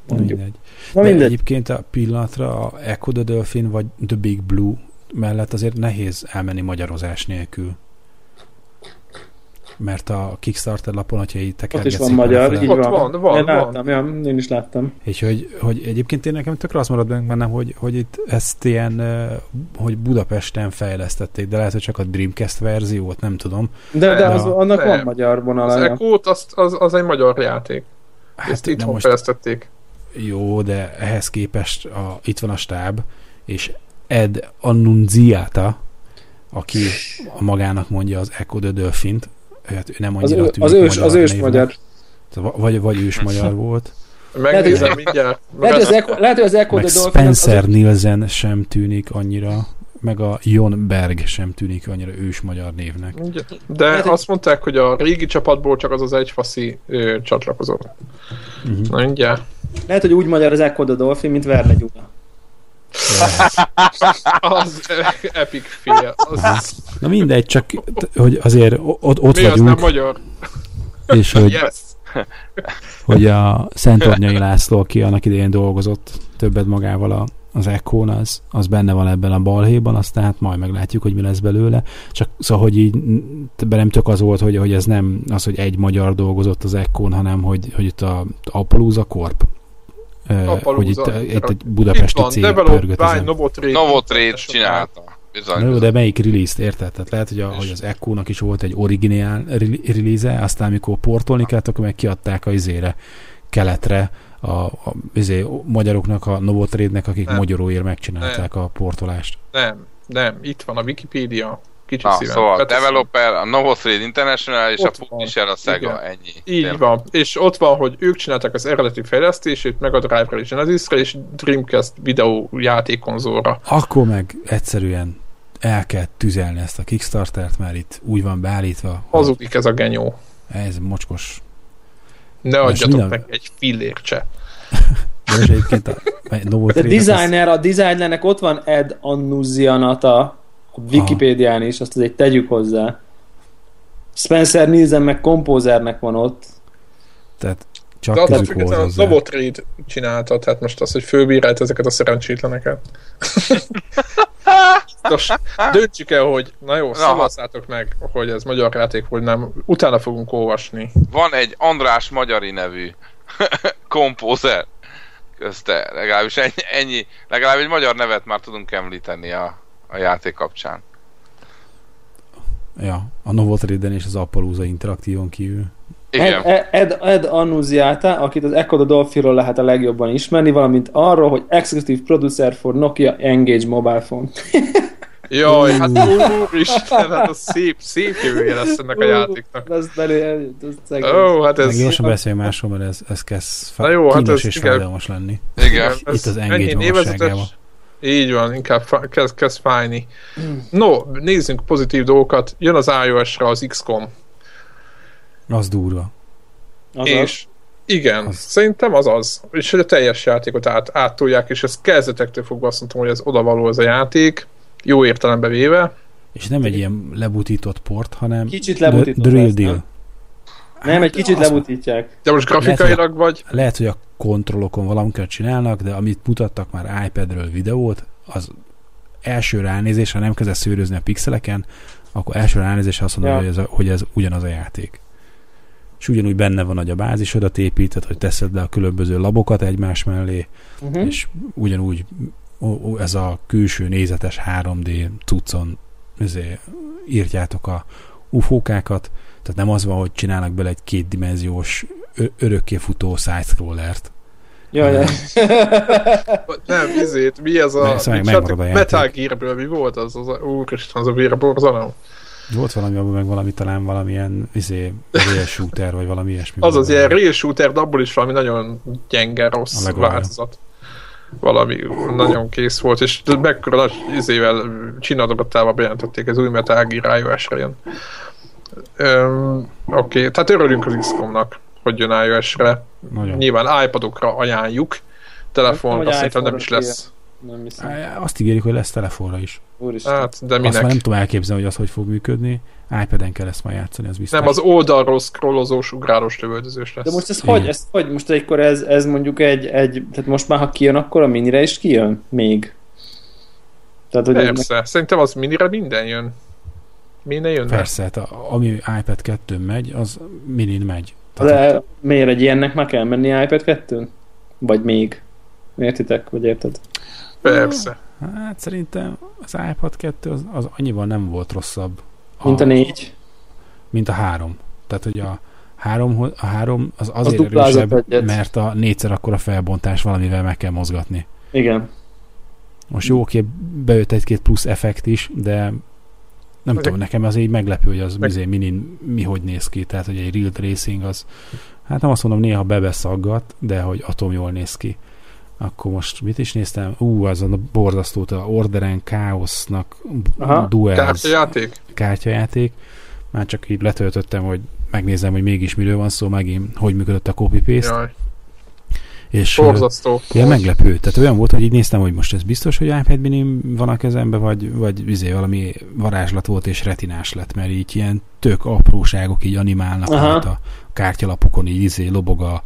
Mondjuk. Mindegy. Na, de mindegy. Egyébként a pillanatra a Echo the Dolphin vagy The Big Blue mellett azért nehéz elmenni magyarozás nélkül. Mert a Kickstarter lapon, hogyha így tekergetsz... Ott is van magyar, így van. Ott van, van, én láttam, van. Ja, én is láttam. És hogy, hogy egyébként én nekem tökre azt marad bennem, hogy, hogy itt ezt ilyen, hogy Budapesten fejlesztették, de lehet, hogy csak a Dreamcast verziót, nem tudom. De, de, de az, a, annak de, van magyar vonalája. Az Echo-t, az, az, az egy magyar játék. Hát, ezt itthon most fejlesztették. Jó, de ehhez képest a, itt van a stáb, és Ed Annunziata, aki a magának mondja az Echo the Dolphint, hát nem annyira az, az ős, magyar. Az ős magyar. Vagy, vagy ős magyar volt. Megnézem mindjárt. Lehet, hogy az Echo the Dolphin... Spencer Nielsen sem tűnik annyira, meg a Jon Berg sem tűnik annyira ős magyar névnek. De lehet, azt mondták, hogy a régi csapatból csak az az egyfaszi ö, csatlakozott. Uh-huh. Na, mindjárt. Lehet, hogy úgy magyar az Echo the Dolphin, mint Verne Gyula. Az epic fél. Az... Na mindegy, csak hogy azért ott, ott vagyunk. Mi az nem magyar? És hogy, yes. Hogy a Szentordnyai László, aki annak idején dolgozott többet magával a, az Echo-n, az, az benne van ebben a balhéban, aztán hát majd meglátjuk, hogy mi lesz belőle. Csak szóval, hogy így nem tök az volt, hogy, hogy ez nem az, hogy egy magyar dolgozott az Echo-n, hanem hogy, hogy itt a, a Palúza Corp. Apalúza, hogy itt, itt egy budapesti cég pörgött ezen. Novotrade, Novotrade csinálta. Na, de melyik release-t, érted? Tehát lehet, hogy, a, hogy az Echo-nak is volt egy originál release-e, aztán amikor portolni kellett, akkor meg kiadták a izére, keletre, a, a, izé, a magyaroknak, a Novotrade-nek, akik nem. Magyaróért megcsinálták nem. a portolást. Nem, nem, itt van a Wikipédia. Kicsit na, szíven. Szóval hát developer, a Novotrade International és ott a publisher a Sega, igen. Ennyi. Így tényleg. Van. És ott van, hogy ők csinálták az eredeti fejlesztését, meg a Drive-ra és Genesis-re, és Dreamcast videójátékkonzolra. Akkor meg egyszerűen el kell tüzelni ezt a Kickstartert, mert itt úgy van beállítva. Hazudik ez a genyó. Ez mocskos. Ne adjatok minden... meg egy fillért se. A designer, a designernek ott van Ed Annunziata a Wikipédián is, azt azért tegyük hozzá. Spencer Nielsen meg kompózernek van ott. Tehát csak de tegyük hozzá. A Novotrade csinálta, tehát most az, hogy fölbírált ezeket a szerencsétleneket. Nos, döntsük el, hogy na jó, szavazzátok meg, hogy ez magyar játék volt, nem. Utána fogunk olvasni. Van egy András Magyari nevű kompózer. Közte, legalábbis ennyi, ennyi, legalább egy magyar nevet már tudunk említeni a, a játék kapcsán. Ja, a Novotrade-en és az Appalooza Interaktívan kívül. Igen. Ed, Ed, Ed Annunziata, akit az Echo the Dolphinról lehet a legjobban ismerni, valamint arról, hogy Executive Producer for Nokia Engage Mobile Phone. Jaj, hát úristen, hát az szép, szép jövője lesz ennek a játéknak. Ez belé, ez Ó, hát ez... Meg jól sem beszélj máshol, mert ez, ez kezd fa- jó, kínos hát ez és fájdalmas lenni. Igen. Itt ez az engage magasságában. Így van, inkább fa- kezd, kezd fájni. No, nézzünk pozitív dolgokat. Jön az iOS-ra az iksz kom. Az durva. Az és az? Igen, az. Szerintem az az. És hogy a teljes játékot át, áttolják, és ez kezdetektől fogva azt mondtam, hogy ez odavaló ez a játék. Jó értelembe véve. És nem egy ilyen lebutított port, hanem kicsit lebutított d- drill deal. Nem, nem egy kicsit azt lebutítják. De most grafikailag lehet, vagy? Lehet, hogy a kontrollokon valamikor csinálnak, de amit mutattak már iPadről videót, az első ránézés, ha nem kezdesz szőrözni a pixeleken, akkor első ránézés azt mondja, ja. hogy, ez a, hogy ez ugyanaz a játék. És ugyanúgy benne van, hogy a bázisodat építed, hogy teszed le a különböző labokat egymás mellé, uh-huh. és ugyanúgy ez a külső nézetes három dé cuccon írtjátok a ufókákat, tehát nem az van, hogy csinálnak bele egy kétdimenziós ö- örökkéfutó side-scrollert. Jaj, nem. nem, ezért, mi ez a... Metal Gearből mi volt az? az a, úristen, az a vérborzalom. Volt valami, abban meg valami, talán valamilyen izé, real shooter, vagy valami ilyesmi. Az az ilyen real shooter, de abból is valami nagyon gyenge, rossz változat. Valami nagyon kész volt, és mekkora nagy izével csinálgatával bejelentették, ez új Metal Gear iOS-re jön. Öm, oké, tehát örülünk az iksz komnak, hogy jön iOS-re. Nagyon. Nyilván iPadokra ajánljuk, telefon nem, azt szerintem nem is lesz. Nem azt ígérik, hogy lesz telefonra is. Hát, de minek? Azt már nem tudom elképzelni, hogy az hogy fog működni. iPad-en kell ezt majd játszani, az biztos. Nem, az oldalról scrollozós, ugrálós lövöldözős lesz. De most ez hogy? Ez hogy? Most egykor ez, ez mondjuk egy, egy... Tehát most már, ha kijön, akkor a minire is kijön? Még. Tehát, hogy persze. Meg... Szerintem az minire minden jön. Minden jön. Persze, hát a, ami iPad kettőn megy, az minin megy. Tehát de ott... miért egy ilyennek már kell menni iPad kettőn? Vagy még? Értitek? Vagy érted? Persze. Hát szerintem az iPad kettő az, az annyiban nem volt rosszabb. A, mint a négy. Mint a három. Tehát, hogy a három, a három az azért az erősebb, mert a négyszer akkora felbontás valamivel meg kell mozgatni. Igen. Most jó, oké, bejött egy-két plusz effekt is, de nem tudom, nekem az így meglepő, hogy az bizony minin mi hogy néz ki. Tehát, hogy egy Real Racing az, hát nem azt mondom, néha bebeszaggat, de hogy atom jól néz ki. Akkor most mit is néztem? Ú, azon a borzasztót, a Orderen Chaosnak duels. Kártyajáték? Kártyajáték. Már csak így letöltöttem, hogy megnézem, hogy mégis miről van szó, megint hogy működött a copy-paste. És borzasztó. Ilyen meglepő. Tehát olyan volt, hogy így néztem, hogy most ez biztos, hogy iPad mini van a kezembe, vagy, vagy izé valami varázslat volt, és retinás lett, mert így ilyen tök apróságok így animálnak át a kártyalapokon, így izé lobog a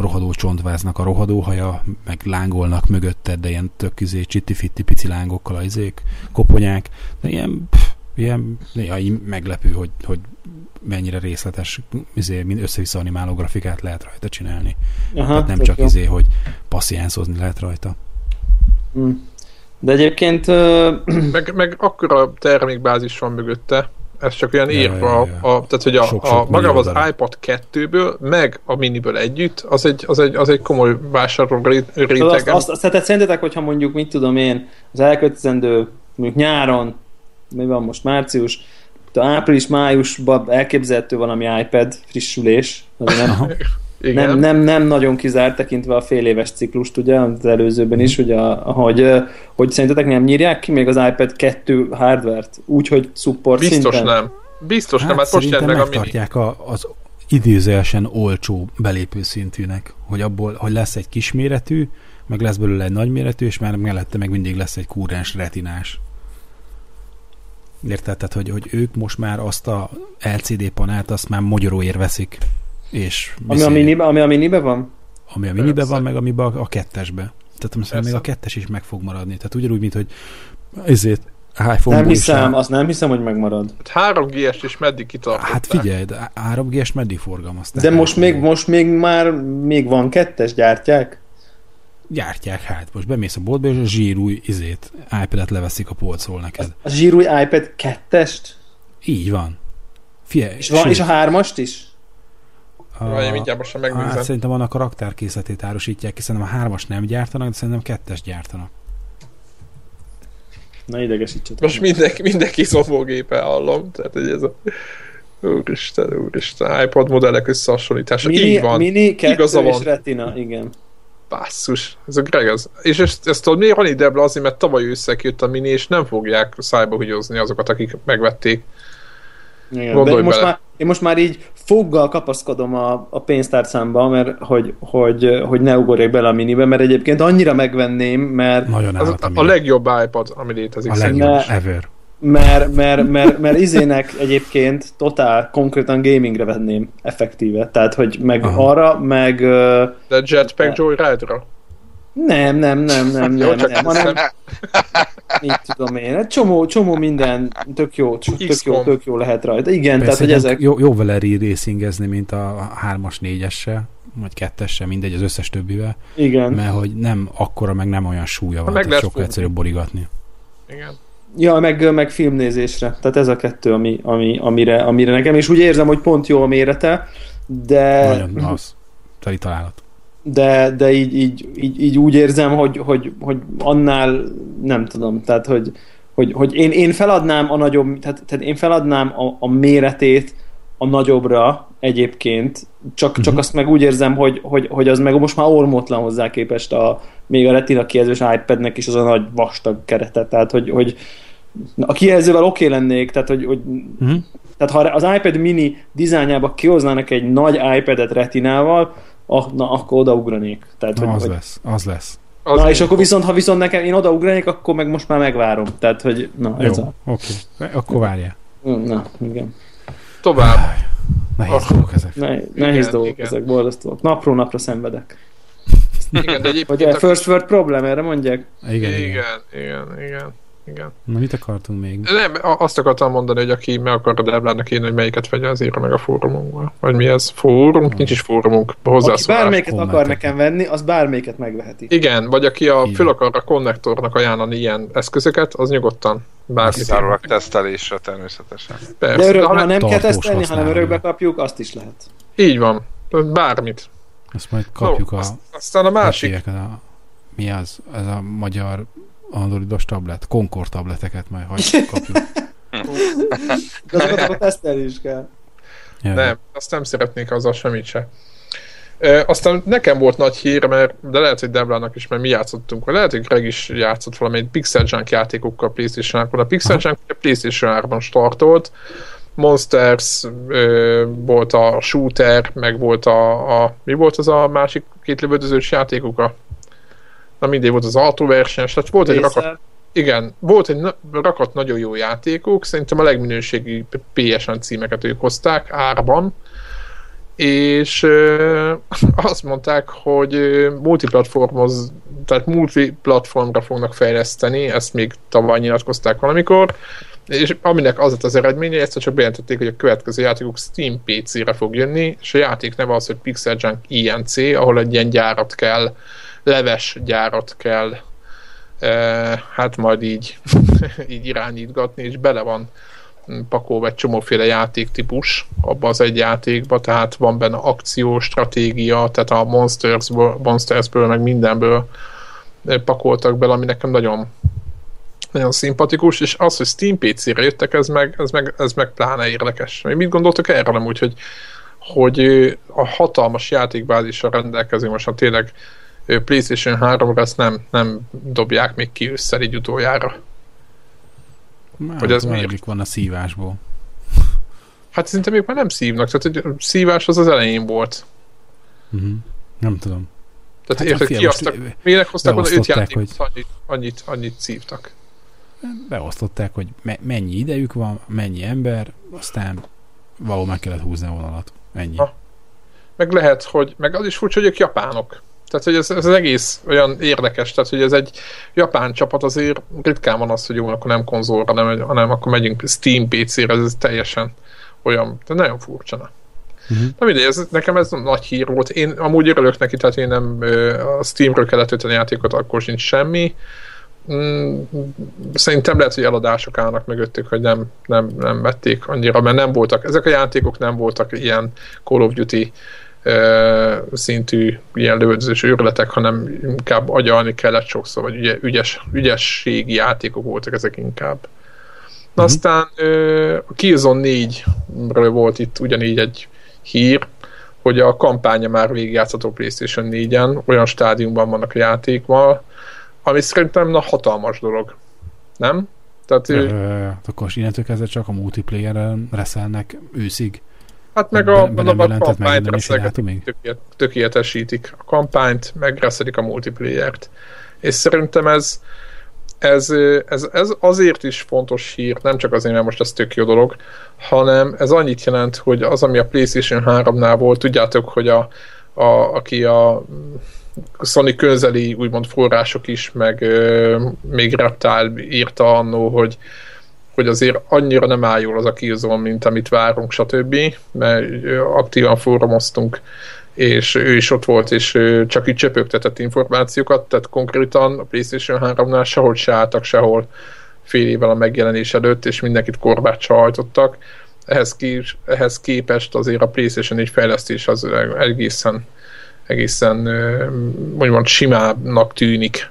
rohadó csontváznak a rohadó haja, meg lángolnak mögötted, de ilyen tök izé, csitti-fitti pici lángokkal a izék, koponyák, de ilyen, pff, ilyen ja, meglepő, hogy, hogy mennyire részletes izé, össze-vissza animáló grafikát lehet rajta csinálni. Aha, hát nem csak jó. Izé, hogy passziánszozni lehet rajta. De egyébként uh... meg, meg akkora termékbázis van mögötte, ez csak olyan írva, tehát hogy a, sok, a, a maga az iPad kettőből, meg a miniből együtt, az egy, az egy, az egy komoly vásárló rétegen. Azt, azt, azt, tehát szerintetek, hogyha mondjuk, mit tudom én, az elkövetkezendő, mondjuk nyáron mi van most, március, április-májusban elképzelhető valami iPad frissülés, nem, nem, nem, nem nagyon kizárt, tekintve a fél éves ciklust, ugye, az előzőben is, ugye, ahogy, hogy szerintetek nem nyírják ki még az iPad kettő hardvert, úgyhogy support biztos szinten? Biztos nem. Biztos hát nem, hát most jelent meg a mini. A, az idézőesen olcsó belépő szintűnek, hogy abból, hogy lesz egy kisméretű, meg lesz belőle egy nagyméretű, és már mellette meg mindig lesz egy kúrens retinás. Érted? Tehát, hogy, hogy ők most már azt a el cé dé panelt, azt már magyaróért veszik. És ami, a minibe, ami a minibe van? Ami a minibe van, meg amiben a, a kettesbe. Tehát most még a kettes is meg fog maradni. Tehát ugyanúgy, mint hogy ezért nem hiszem, azt nem hiszem, hogy megmarad. Hát három gé-est is meddig kitartották? Hát figyelj, három gé-est meddig forgalmazták? De most még, most még már még van kettes, gyártják? Gyártják, hát most bemész a boltba, és a zsírúj izét, iPad-et leveszik a polcról neked. A zsírúj iPad kettest? Így van. Figyelj, és, van és a hármast is? A, hát szerintem annak a raktárkészletét árusítják, hiszen a hármas nem gyártanak, de szerintem kettes gyártanak. Na idegesítsetek. Most mindenki, mindenki szomógépe hallom, tehát hogy ez a úristen, úristen, iPod modellek összehasonlítása. Mini, így van. Mini, kettő és retina, igen. Basszus, ez a Greg az. És ezt, ezt tudod, miért van ide ebből azért, mert tavaly ősszel kijött a mini, és nem fogják szájba húgyozni azokat, akik megvették. Igen, gondolj bele. Most már, én most már így foggal kapaszkodom a, a pénztárcámba, mert hogy, hogy, hogy ne ugorjak bele a minibe, mert egyébként annyira megvenném, mert az, a, a legjobb iPad, ami létezik. A legjobb, mert, ever. Mert, mert, mert, mert izének egyébként totál, konkrétan gamingre venném effektíve. Tehát, hogy meg aha. arra, meg... De Jetpack Joyride-ra? Nem, nem, nem, nem, jó, nem, nem, hanem így tudom én, csomó, csomó minden tök jó, tök jó, tök jó lehet rajta. Igen, persze, tehát, hogy ezek... Jó, jó vele re-racingezni, mint a hármas, négyessel, vagy kettessel, mindegy, az összes többivel. Igen. Mert hogy nem akkora, meg nem olyan súlya van, tehát sokkal egyszerűbb borigatni. Igen. Ja, meg, meg filmnézésre, tehát ez a kettő, ami, ami, amire, amire nekem, és úgy érzem, hogy pont jó a mérete, de... Nagyon az, teli találat. De, de így, így, így, így úgy érzem, hogy, hogy, hogy annál nem tudom, tehát hogy, hogy, hogy én, én feladnám a nagyobb, tehát, tehát én feladnám a, a méretét a nagyobbra egyébként, csak, uh-huh. csak azt meg úgy érzem, hogy, hogy, hogy az meg most már ormótlan hozzá képest a, még a retina kijelzős iPadnek is az a nagy vastag kerete, tehát hogy, hogy a kijelzővel oké lennék, tehát hogy, hogy uh-huh. tehát ha az iPad mini dizájnjába kihoznának egy nagy iPadet retinával, Ah, na, akkor odaugranék. Tehát, na, hogy, az hogy... lesz, az lesz. Na, az és akkor viszont, ha viszont nekem én odaugranék, akkor meg most már megvárom. Tehát, hogy na, jó, ez a... oké. Akkor várjál. Na, igen. Tovább. Nehéz dolgok ezek. Nehéz, nehéz igen, dolgok igen. ezek, borzasztóak. Napról napra szenvedek. Igen, de egyébként... Vagy a first world problem, erre mondják? Igen, igen, igen, igen. igen, igen. Na, mit akartunk még? Nem, azt akartam mondani, hogy aki meg akarod elvárnak én, hogy melyiket vegye, az írja meg a fórumunkba. Vagy mi ez? Fórum? Nincs is fórumunk. Aki bármelyiket akar nekem venni, az bármelyiket megveheti. Igen, vagy aki a föl akar a konnektornak ajánlani ilyen eszközöket, az nyugodtan bárki szárólag tesztelésre természetesen. Persze. De, örök, de ha, ha nem kell tesztelni, hanem örökbe kapjuk, azt is lehet. Így van. Bármit. Azt majd kapjuk no, a... Aztán a másik. A, mi az? Ez a magyar... Androidos tablet, Concord tableteket majd hagyjuk, kapjuk. De azokat akkor tesztelni is kell. Jaj. Nem, azt nem szeretnék azzal semmit se. E, aztán nekem volt nagy hír, mert, de lehet, hogy Deblának is, mert mi játszottunk, vagy lehet, hogy Greg is játszott valamelyik PixelJunk játékokkal PlayStation-on. A PixelJunk a PlayStation háromon startolt, Monsters ö, volt a Shooter, meg volt a, a mi volt az a másik két lövöldözős játékoka? Na mindig volt az autóverseny, tehát volt egy, rakat, igen, volt egy na, rakat nagyon jó játékok, szerintem a legminőségi pé es en címeket ők hozták árban, és ö, azt mondták, hogy multiplatformhoz, tehát multiplatformra fognak fejleszteni, ezt még tavaly nyilatkozták valamikor, és aminek az lett az eredménye, ezt csak bejelentették, hogy a következő játékok Steam pé cére fog jönni, és a játék neve az, hogy PixelJunk Inc, ahol egy ilyen gyárat kell leves gyárat kell e, hát majd így, így irányítgatni, és bele van pakolva egy csomóféle játéktípus abban az egy játékba, tehát van benne akció, stratégia, tehát a Monstersből, Monstersből meg mindenből pakoltak bele, ami nekem nagyon nagyon szimpatikus, és az, hogy Steam pé cére jöttek, ez meg, ez meg, ez meg pláne érdekes. Mit gondoltok erről amúgy, hogy, hogy a hatalmas játékbázissal rendelkező, most ha tényleg PlayStation háromra ezt nem, nem dobják még ki ősszel így utoljára? Már hogy ez miért? Van a szívásból. Hát szinte még már nem szívnak, tehát egy szívás az az elején volt. Mm-hmm. Nem tudom. Tehát hát érted, kiasztak, miért hoztak volna öt játékot, hogy... annyit, annyit, annyit szívtak. Beosztották, hogy me- mennyi idejük van, mennyi ember, aztán valahol meg kellett húzni a vonalat. Ennyi. Ha. Meg lehet, hogy, meg az is furcsa, hogy ők japánok. Tehát, hogy ez, ez az egész olyan érdekes, tehát, hogy ez egy japán csapat, azért ritkán van az, hogy jó, akkor nem konzolra, hanem, hanem akkor megyünk Steam pé cére, ez teljesen olyan, de nagyon furcsa. Na uh-huh. mindegy, ez, nekem ez nagy hír volt. Én amúgy örülök neki, tehát én nem a Steamről kellett öteni játékot, akkor sincs semmi. Szerintem lehet, hogy eladások állnak mögöttük, hogy nem, nem, nem vették annyira, mert nem voltak, ezek a játékok nem voltak ilyen Call of Duty szintű ilyen lövöldözős őrületek, hanem inkább agyalni kellett sokszor, vagy ügy, ügyes, ügyességi játékok voltak ezek inkább. Na, mm-hmm. Aztán a Killzone négyről volt itt ugyanígy egy hír, hogy a kampánya már végigjátszható PlayStation négyen, olyan stádiumban vannak a játékban, ami szerintem na, hatalmas dolog. Nem? Tehát ő... Akkor innentől kezdve csak a multiplayer-en reszelnek őszig. Hát meg a, be, a, a kampányt reszelgetik, tökéletesítik a kampányt, megreszelik a multiplayer-t. És szerintem ez, ez, ez, ez azért is fontos hír, nem csak azért, mert most ez tök jó dolog, hanem ez annyit jelent, hogy az, ami a PlayStation háromnál volt, tudjátok, hogy a, a, aki a Sony közeli úgymond források is, meg ö, még Reptile írta annó, hogy hogy azért annyira nem áll jól az a Killzone, mint amit várunk, stb. Mert aktívan fórumoztunk, és ő is ott volt, és csak így csöpögtetett információkat, tehát konkrétan a PlayStation háromnál sehogy se álltak sehol fél évvel a megjelenés előtt, és mindenkit korbáccsal hajtottak. Ehhez, kép- ehhez képest azért a PlayStation négy fejlesztés az egészen, egészen úgymond simábbnak tűnik.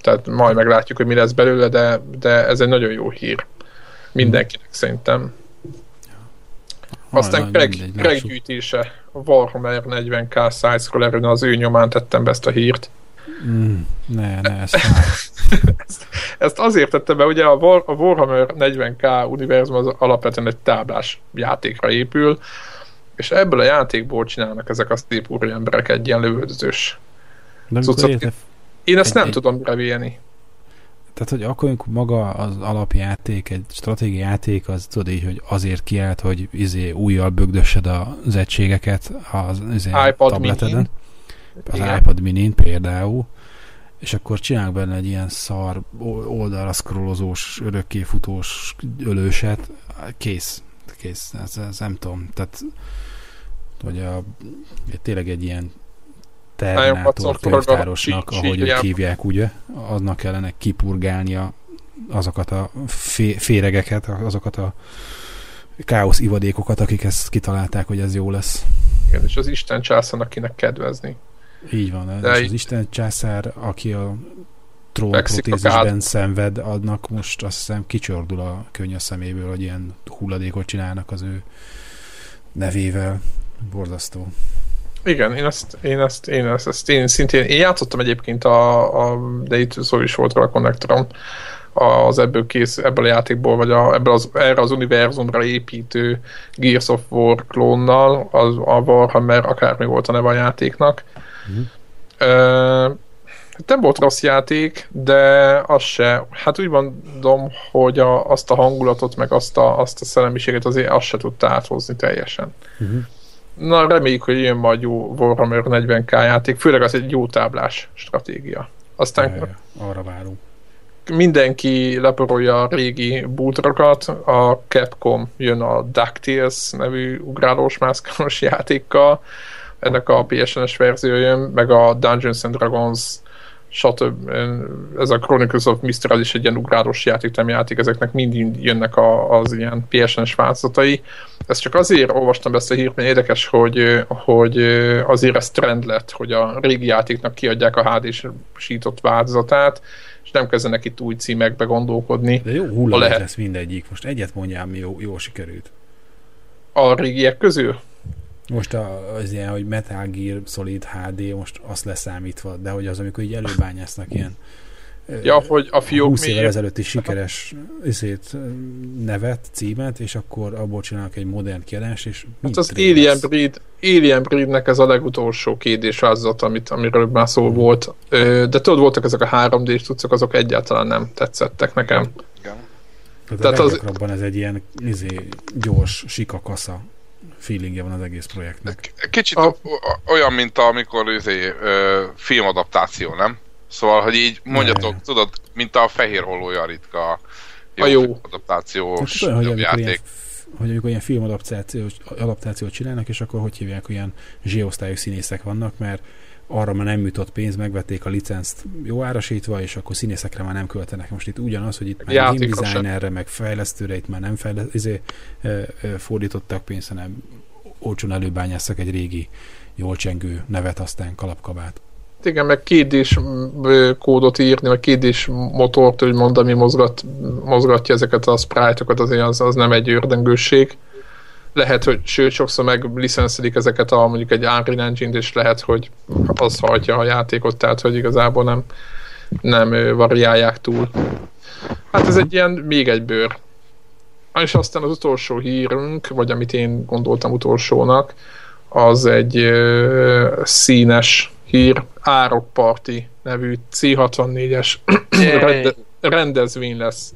Tehát majd meglátjuk, hogy mi lesz belőle, de, de ez egy nagyon jó hír. Mindenkinek szerintem. Aztán Greg gyűjtése a Warhammer forty k size-ról, erről az ő nyomán tettem be ezt a hírt. Mm, ne, ne, ezt ezt, ezt azért tettem be, ugye a, War, a Warhammer forty k univerzum az alapvetően egy táblás játékra épül, és ebből a játékból csinálnak ezek a szép úri emberek egy ilyen lövöldözős. De én ezt egy, nem egy, tudom revéljeni. Tehát, hogy akkor maga az alapjáték, egy stratégiai játék, az tudod így, hogy azért kiállt, hogy izé újjal bögdössed az egységeket az izé tableteden. Az iPad minin például. És akkor csinálják benne egy ilyen szar oldalra scrollozós, örökkéfutós ölőset. Kész. Kész. Ez, ez nem tudom. Tehát, hogy a, tényleg egy ilyen Terminátor könyvtárosnak, ahogy ők hívják, ugye, aznak kellene kipurgálnia azokat a fé- féregeket, azokat a káosz ivadékokat, akik ezt kitalálták, hogy ez jó lesz. Igen, és az Isten császárnak kéne kedvezni. Így van, és az Isten császár, aki a trónprotézisben szenved, adnak most azt hiszem kicsordul a könny a szeméből, hogy ilyen hulladékot csinálnak az ő nevével. Borzasztó. Igen, én ezt, én ezt, én ezt, ezt én szintén, én játszottam egyébként a, a de itt szó is volt rá a konnektorom, az ebből kész, ebből a játékból, vagy a, ebből az, erre az univerzumra építő Gears of War klónnal, az a Warhammer akármi volt a neve a játéknak. Mm. Ö, nem volt rossz játék, de az se, hát úgy mondom, hogy a, azt a hangulatot, meg azt a, azt a szellemiséget azért azt se tudta áthozni teljesen. Mm. Na, reméljük, hogy jön majd jó Warhammer forty k játék, főleg az egy jó táblás stratégia. Aztán jaj, arra várunk. Mindenki leporolja a régi bútorokat, a Capcom jön a DuckTales nevű ugrálós-mászkálós játékkal, ennek a pé es en-es verzió jön, meg a Dungeons and Dragons stb. Ez a Chronicles of Mistral is egy ilyen ugráros játéktem játék, ezeknek mindig jönnek a, az ilyen pé es en-es változatai. Ezt csak azért olvastam ezt a hírt, mert érdekes, hogy, hogy azért ez trend lett, hogy a régi játéknak kiadják a há dé-sított változatát, és nem kezdenek itt új címekbe gondolkodni. De jó hullám lehet... lesz mindegyik. Most egyet mondjál, mi jó, jó sikerült. A régiek közül? Most az ilyen, hogy Metal Gear Solid há dé, most azt leszámítva, de hogy az, amikor így előbányásznak ilyen ja, hogy a fiók húsz évvel ezelőtti sikeres iszét, nevet, címet, és akkor abból csinálnak egy modern kiadást, és hát az Alien Breed, Alien Breednek ez a legutolsó kédés változat, amit, amiről már szó volt. De tudod, voltak ezek a három dés cuccok, azok egyáltalán nem tetszettek nekem. Igen. Tehát az... ez egy ilyen izé, gyors sikakasza feelingje van az egész projektnek. Kicsit a... olyan, mint amikor izé, ö, filmadaptáció, nem? Szóval, hogy így mondjatok, ne. Tudod, mint a fehér hollója ritka jó, jó. adaptációs hát, olyan, játék. Ilyen, hogy amikor ilyen filmadaptációt adaptációt csinálnak, és akkor hogy hívják, olyan zsé-osztályú színészek vannak, mert arra már nem jutott pénz, megvették a licenzt jó árasítva, és akkor színészekre már nem költenek. Most itt ugyanaz, hogy itt már game designerre, meg fejlesztőre, itt már nem fejleszt, izé, fordítottak pénzt, hanem olcsón előbányásztak egy régi, jól csengő nevet, aztán kalapkabát. Igen, meg kétdés kódot írni, vagy kétdés motort, úgymond, ami mozgat, mozgatja ezeket a sprite-okat, azért az, az nem egy ördöngősség. Lehet, hogy sőt, sokszor megliszenszelik ezeket a, mondjuk egy Unreal Engine-t, és lehet, hogy az hajtja a játékot, tehát, hogy igazából nem, nem variálják túl. Hát ez egy ilyen, még egy bőr. És aztán az utolsó hírünk, vagy amit én gondoltam utolsónak, az egy ö, színes hír, Árok Parti nevű cé hatvannégyes rende, rendezvény lesz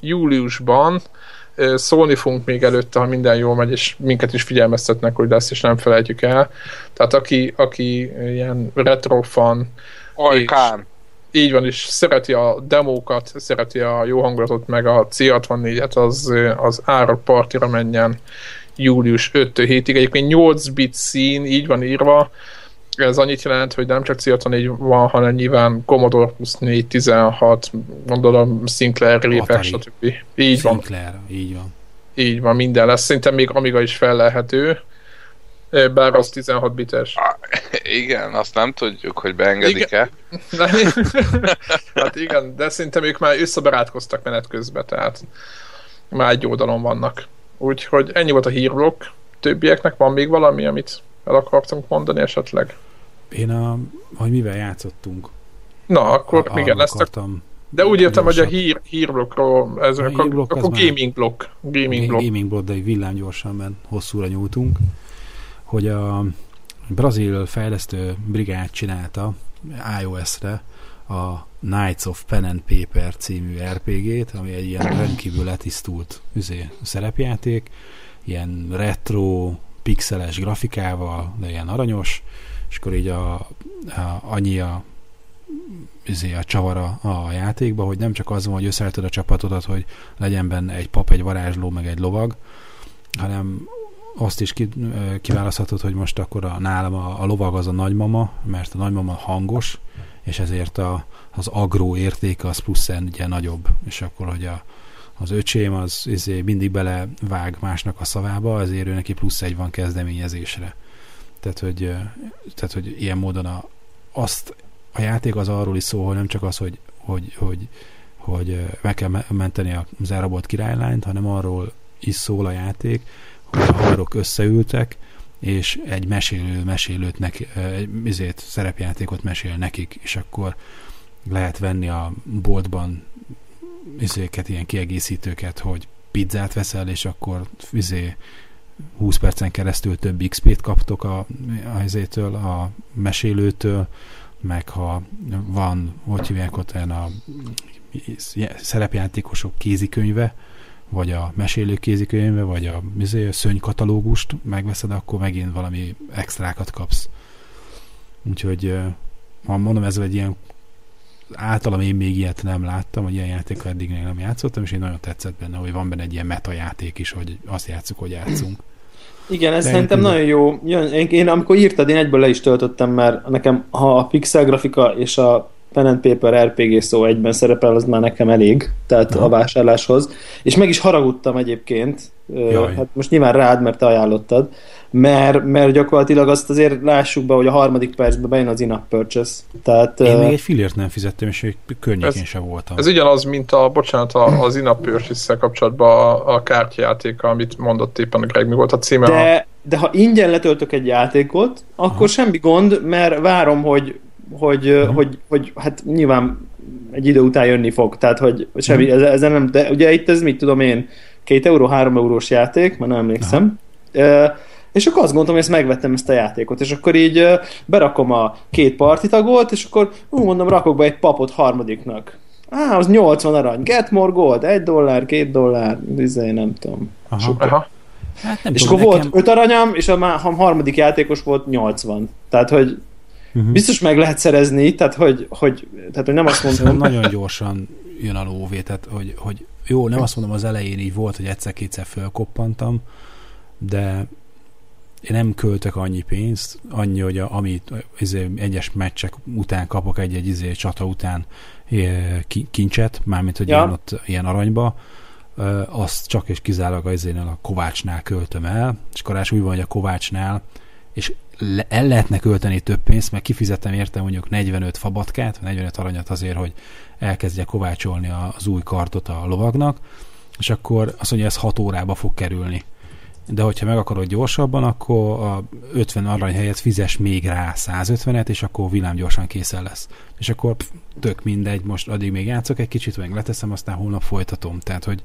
júliusban. Szólni fogunk még előtte, ha minden jól megy, és minket is figyelmeztetnek, hogy lesz, és nem felejtjük el. Tehát aki, aki ilyen retrofan, ajkán, így van, és szereti a demókat, szereti a jó hangulatot, meg a cé hatvannégyet, az, az Árok Partira menjen július ötödikéig. Egyébként nyolc bit szín, így van írva. Ez annyit jelent, hogy nem csak cé hatvannégy van, hanem nyilván Commodore plusz négy tizenhat, gondolom Sinclair lépek, stb. Így van. Sinclair, így van. Így van, minden lesz. Szerintem még Amiga is fellelhető, bár az tizenhat bites. Igen, azt nem tudjuk, hogy beengedik-e. Igen. Hát igen, de szerintem ők már összebarátkoztak menet közben, tehát már egy oldalon vannak. Úgyhogy ennyi volt a hírblokk. Többieknek van még valami, amit el akartunk mondani esetleg? Én a... hogy mivel játszottunk? Na, akkor a, igen, ezt a... De úgy értem, gyorsabb. Hogy a hír, hírblokkról, ez a, a, hírblokk a, a gaming blokk. Gaming blokk, gaming blokk de villám gyorsan, mert hosszúra nyújtunk, hogy a brazil fejlesztő brigád csinálta iOS-re a Knights of Pen and Paper című er pé gét, ami egy ilyen rendkívül letisztult üzé, szerepjáték, ilyen retro pixeles grafikával, de ilyen aranyos, és akkor így a, a, annyi a, a csavara a játékba, hogy nem csak az van, hogy összeállítod a csapatodat, hogy legyen benne egy pap, egy varázsló, meg egy lovag, hanem azt is ki, kiválaszthatod, hogy most akkor a, nálam a, a lovag az a nagymama, mert a nagymama hangos, és ezért a, az agró értéke az pluszen ugye nagyobb, és akkor, hogy a az öcsém az izé, mindig belevág másnak a szavába, azért ő neki plusz egy van kezdeményezésre. Tehát, hogy, tehát, hogy ilyen módon a, azt, a játék az arról is szól, hogy nem csak az, hogy, hogy, hogy, hogy meg kell menteni az elrabolt királylányt, hanem arról is szól a játék, hogy a harok összeültek, és egy mesélő mesélőt neki, egy izét, szerepjátékot mesél nekik, és akkor lehet venni a boltban izéket, ilyen kiegészítőket, hogy pizzát veszel, és akkor izé, húsz percen keresztül több iksz pét kaptok a, a, izétől, a mesélőtől, meg ha van, hogy hívják ott a szerepjátékosok kézikönyve, vagy a mesélők kézikönyve, vagy a izé, szönykatalógust megveszed, akkor megint valami extrákat kapsz. Úgyhogy mondom, ez egy ilyen általam én még ilyet nem láttam, hogy ilyen játékkal eddig nem játszottam, és én nagyon tetszett benne, hogy van benne egy ilyen meta játék is, hogy azt játszuk, hogy játszunk. Igen, ez de szerintem én... nagyon jó. Én, én amikor írtad, én egyből le is töltöttem, mert nekem ha a pixel grafika és a Pen and Paper er pé gé szó egyben szerepel, az már nekem elég, tehát aha. a vásárláshoz. És meg is haragudtam egyébként, Jaj. hát most nyilván rád, mert te ajánlottad, mert, mert gyakorlatilag azt azért lássuk be, hogy a harmadik percben bejön az in-app purchase. Tehát, én uh... még egy fillért nem fizettem, és még környékén sem voltam. Ez ugyanaz, mint a, bocsánat, az in-app purchase-szel kapcsolatban a, a kártyajáték, amit mondott éppen a Greg, mi volt a címe? De, a... de ha ingyen letöltök egy játékot, akkor aha. semmi gond, mert várom, hogy Hogy, mm. hogy, hogy hát nyilván egy idő után jönni fog, tehát hogy semmi, mm. ezen nem, de ugye itt ez mit tudom én, két euró, három eurós játék, már nem emlékszem, e, és akkor azt gondoltam, hogy ezt megvettem ezt a játékot, és akkor így berakom a két partitagot, és akkor úgy mondom, rakok be egy papot harmadiknak. Á, az nyolcvan arany, get more gold, egy dollár, két dollár, izé, nem tudom. Aha. Hát nem és tudom, akkor nekem... volt öt aranyam, és a harmadik játékos volt nyolcvan, tehát hogy uh-huh. biztos meg lehet szerezni, tehát hogy, hogy, tehát, hogy nem azt mondom. Szerintem nagyon gyorsan jön a lóvé, tehát hogy, hogy jó, nem azt mondom, az elején így volt, hogy egyszer-kétszer fölkoppantam, de én nem költök annyi pénzt, annyi, hogy a, amit izé, egyes meccsek után kapok egy-egy izé, csata után kincset, mármint, hogy ja. én ott ilyen aranyba, azt csak és kizárólag azért a Kovácsnál költöm el, és karás úgy van, hogy a Kovácsnál, és Le, el lehetne költeni több pénzt, mert kifizettem érte mondjuk negyvenöt fabatkát, negyvenöt aranyat azért, hogy elkezdje kovácsolni az új kartot a lovagnak, és akkor azt mondja, ez hat órába fog kerülni. De hogyha meg akarod gyorsabban, akkor a ötven arany helyett fizes még rá százötvenet, és akkor villám gyorsan készen lesz. És akkor pff, tök mindegy, most addig még játszok egy kicsit, meg leteszem, aztán holnap folytatom. Tehát, hogy...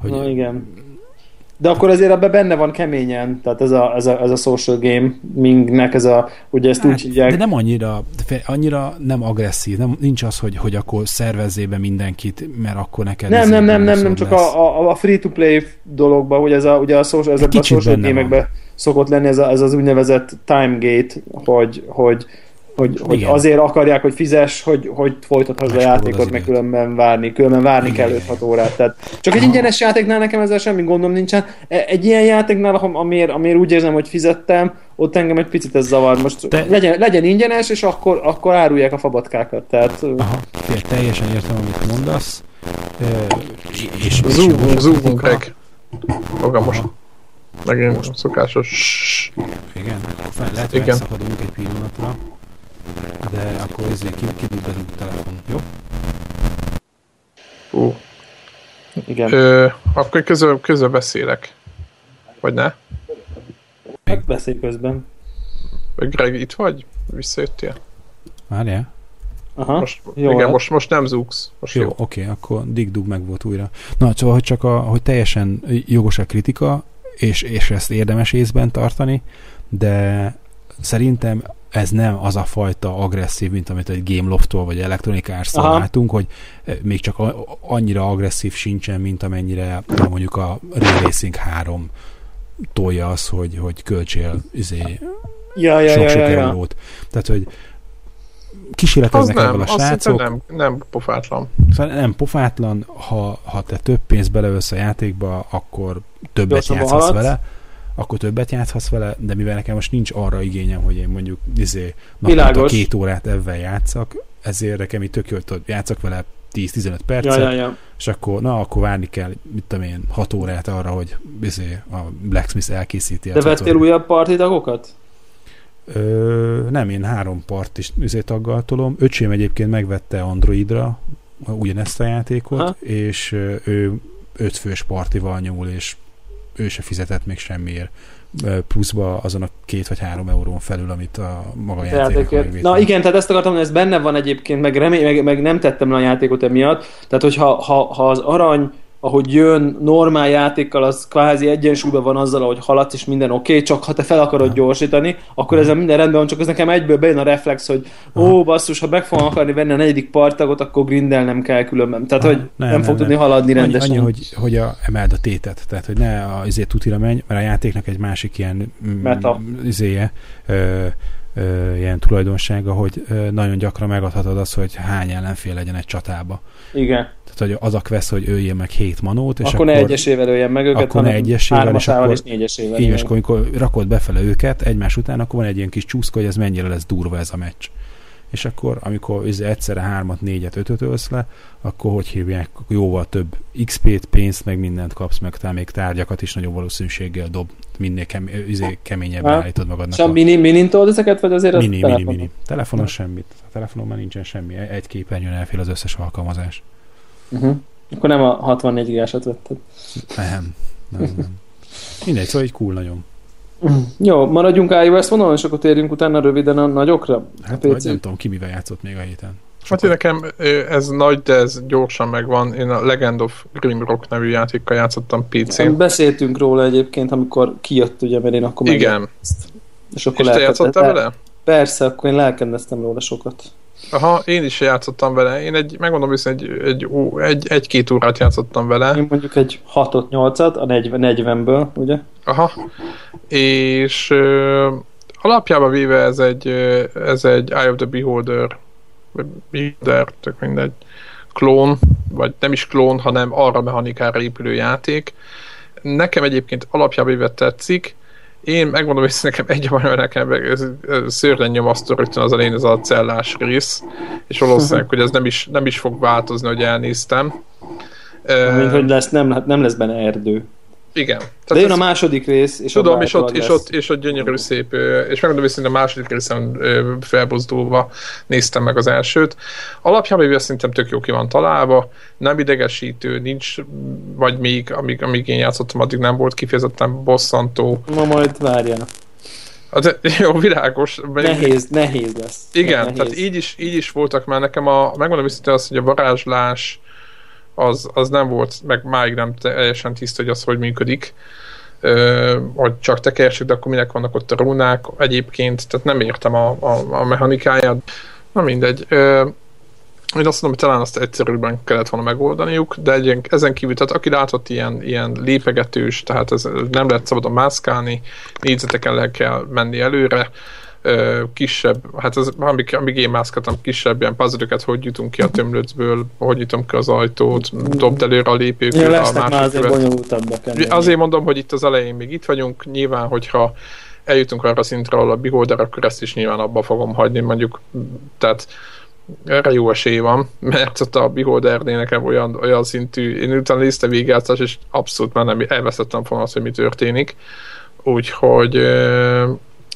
hogy na igen. De akkor azért ebben benne van keményen, tehát ez a, ez a, ez a social gamingnek ez a, ugye ezt hát, úgy hívják. De nem annyira, annyira nem agresszív, nem, nincs az, hogy, hogy akkor szervezzél be mindenkit, mert akkor neked... Nem, nem, nem, nem, nem, csak a, a, a free-to-play dologban, hogy ez a, ugye a social, ez a social gamingben szokott lenni ez, a, ez az úgynevezett time gate, hogy, hogy, hogy, hogy azért akarják, hogy fizess, hogy, hogy folytathasd a játékot, meg különben várni, különben várni kell öt-hat órát. Tehát csak egy ingyenes játéknál nekem ezzel semmi gondom nincsen. Egy ilyen játéknál, amiért, amiért úgy érzem, hogy fizettem, ott engem egy picit ez zavar. Most te... legyen, legyen ingyenes, és akkor, akkor árulják a fabatkákat. Tehát... Aha, fél, teljesen értem, amit mondasz. Zúgunk meg. Magam most. Megint most szokásos. Igen, lehet, hogy elszakadunk egy pillanatra. De akkor ezért kibüldözünk a telefon, jó? Ó. Igen. Ö, akkor közül, közül beszélek. Vagy ne? Hát beszélj közben. Greg, itt vagy? Visszajöttél? Várjál. Aha. Most, jó, igen, hát. most, most nem zúgsz. Most jó, jó. Oké, okay, akkor dig-dug meg volt újra. Na, szóval, hogy csak a, hogy teljesen jogos a kritika, és, és ezt érdemes észben tartani, de szerintem ez nem az a fajta agresszív, mint amit egy Gameloft-tól vagy Electronic Arts-tól látunk, hogy még csak annyira agresszív sincsen, mint amennyire mondjuk a Real Racing három tolja az, hogy, hogy költsél izé, ja, ja, sok-sok ja, ja, ja. eurót. Tehát, hogy kísérleteznek ebből a srácok. Nem, nem pofátlan. Szóval nem pofátlan, ha, ha te több pénzt beleölsz a játékba, akkor többet játszhatsz vele. akkor többet játszhatsz vele, de mivel nekem most nincs arra igényem, hogy én mondjuk izé, naponta két órát ebben játszak, ezért nekem így tök jól, hogy játszak vele tíz-tizenöt percet, ja, ja, ja. és akkor, na, akkor várni kell, mit tudom én, hat órát arra, hogy izé, a Blacksmith elkészíti. De vettél újabb partitagokat? Ö, nem, én három part is izé, taggal tolom. Öcsém egyébként megvette Androidra ugyanezt a játékot, ha? És ő ötfős partival nyúl, és ő se fizetett még semmiért pluszba azon a két vagy három eurón felül, amit a maga játékért. Na igen, tehát ezt akartam, hogy ez benne van egyébként, meg, remény, meg, meg nem tettem le a játékot emiatt, tehát hogyha ha, ha az arany, ahogy jön normál játékkal, az kvázi egyensúlyban van azzal, ahogy haladsz, és minden oké, okay, csak ha te fel akarod ha. gyorsítani, akkor ezzel minden rendben van, csak ez nekem egyből bejön a reflex, hogy ha. ó, basszus, ha meg fogom akarni venni a negyedik parttagot, akkor grindelnem kell különben. Tehát, ha. hogy nem, nem, nem fog nem, tudni nem. haladni rendesen. Annyi, hogy, hogy a, emeld a tétet, tehát, hogy ne a, azért tutira menj, mert a játéknak egy másik ilyen meta. M- izéje, ö, Ö, ilyen tulajdonsága, hogy ö, nagyon gyakran megadhatod azt, hogy hány ellenfél legyen egy csatába. Igen. Tehát, hogy az a quest, hogy öljél meg hét manót, és akkor... Akkor ne egyesével öljön meg őket, akkor hanem hármasával és négyesével. Így, és akkor, amikor rakod befele őket egymás után, akkor van egy ilyen kis csúszka, hogy ez mennyire lesz durva ez a meccs. és akkor, amikor egyszerre hármat, négyet, ötöt ölsz le, akkor hogy hívják, jóval több iksz pét, pénzt, meg mindent kapsz, meg talán még tárgyakat is nagyobb valószínűséggel dob, minél kem, keményebben állítod magadnak. Csak mini, minin told ezeket, vagy azért mini, az mini, telefonon? Mini. Telefonon semmit. A telefonon már nincsen semmi. Egy képernyőn elfél az összes alkalmazás. Uh-huh. Akkor nem a hatvannégy gigásat vetted. Nem. nem, nem. Mindegy, szóval így cool nagyon. Jó, maradjunk iOS vonalon, és akkor térjünk utána röviden a nagyokra. Hát a vagy nem tudom, ki mivel játszott még a héten. Hát én nekem ez nagy, de ez gyorsan megvan. Én a Legend of Grimrock nevű játékkal játszottam pé cén. Beszéltünk róla egyébként, amikor kijött, ugye, mert én akkor igen. Ezt. És, akkor és te játszottál vele? Persze, akkor én lelkendeztem róla sokat. Aha, én is játszottam vele. Én egy, megmondom viszont, egy, egy, egy, egy-két órát játszottam vele. Én mondjuk egy hatot, nyolcat, a negyvenből, ugye? Aha. És ö, alapjában véve ez egy, ez egy Eye of the Beholder, Beholder, tök mindegy, klón, vagy nem is klón, hanem arra mechanikára épülő játék. Nekem egyébként alapjában véve tetszik. Én megmondom, hogy nekem egy a baj, nekem szörnyen nyomasztó rögtön az elején ez a cellás rész, és valószínűleg, hogy ez nem is, nem is fog változni, hogy elnéztem. Mint, hogy lesz, nem, nem lesz benne erdő. Igen. Tehát de jön ez, a második rész, és tudom, és ott, és, ott, és ott gyönyörű szép, és megmondom viszont a második részen felbozdulva néztem meg az elsőt. Alapjában én szerintem tök jó ki van találva, nem idegesítő, nincs, vagy még, amíg, amíg én játszottam, addig nem volt kifejezetten bosszantó. Na majd várjál. Hát, jó, világos. Nehéz, én... nehéz lesz. Igen, nehéz. Tehát így is, így is voltak már nekem a, megmondom viszont azt, hogy a varázslás Az, az nem volt, meg máig nem teljesen tiszta, hogy az hogy működik, Ö, hogy csak tekerjük, de akkor minek vannak ott a rúnák egyébként, tehát nem értem a, a, a mechanikáját. Na mindegy. Ö, én azt mondom, hogy talán azt egyszerűbben kellett volna megoldaniuk, de egy, ezen kívül, tehát aki látott ilyen, ilyen lépegetős, tehát ez nem lehet szabadon mászkálni, négyzeteken le kell menni előre, kisebb, hát ez, amíg, amíg én mászkáltam, kisebb ilyen puzzle-öket, hogy jutunk ki a tömlöcből, hogy jutunk ki az ajtót, dobd előre a lépőkül. Ja, lesznek már azért bonyolultabbak. Azért mondom, hogy itt az elején még itt vagyunk, nyilván, hogyha eljutunk arra szintre, ahol a Beholder, akkor ezt is nyilván abba fogom hagyni, mondjuk, tehát erre jó esély van, mert ott a Beholdernél nekem olyan, olyan szintű, én utána néztem végigjátszást, és abszolút már nem elveszettem volna azt, hogy mi történik. Úgyhogy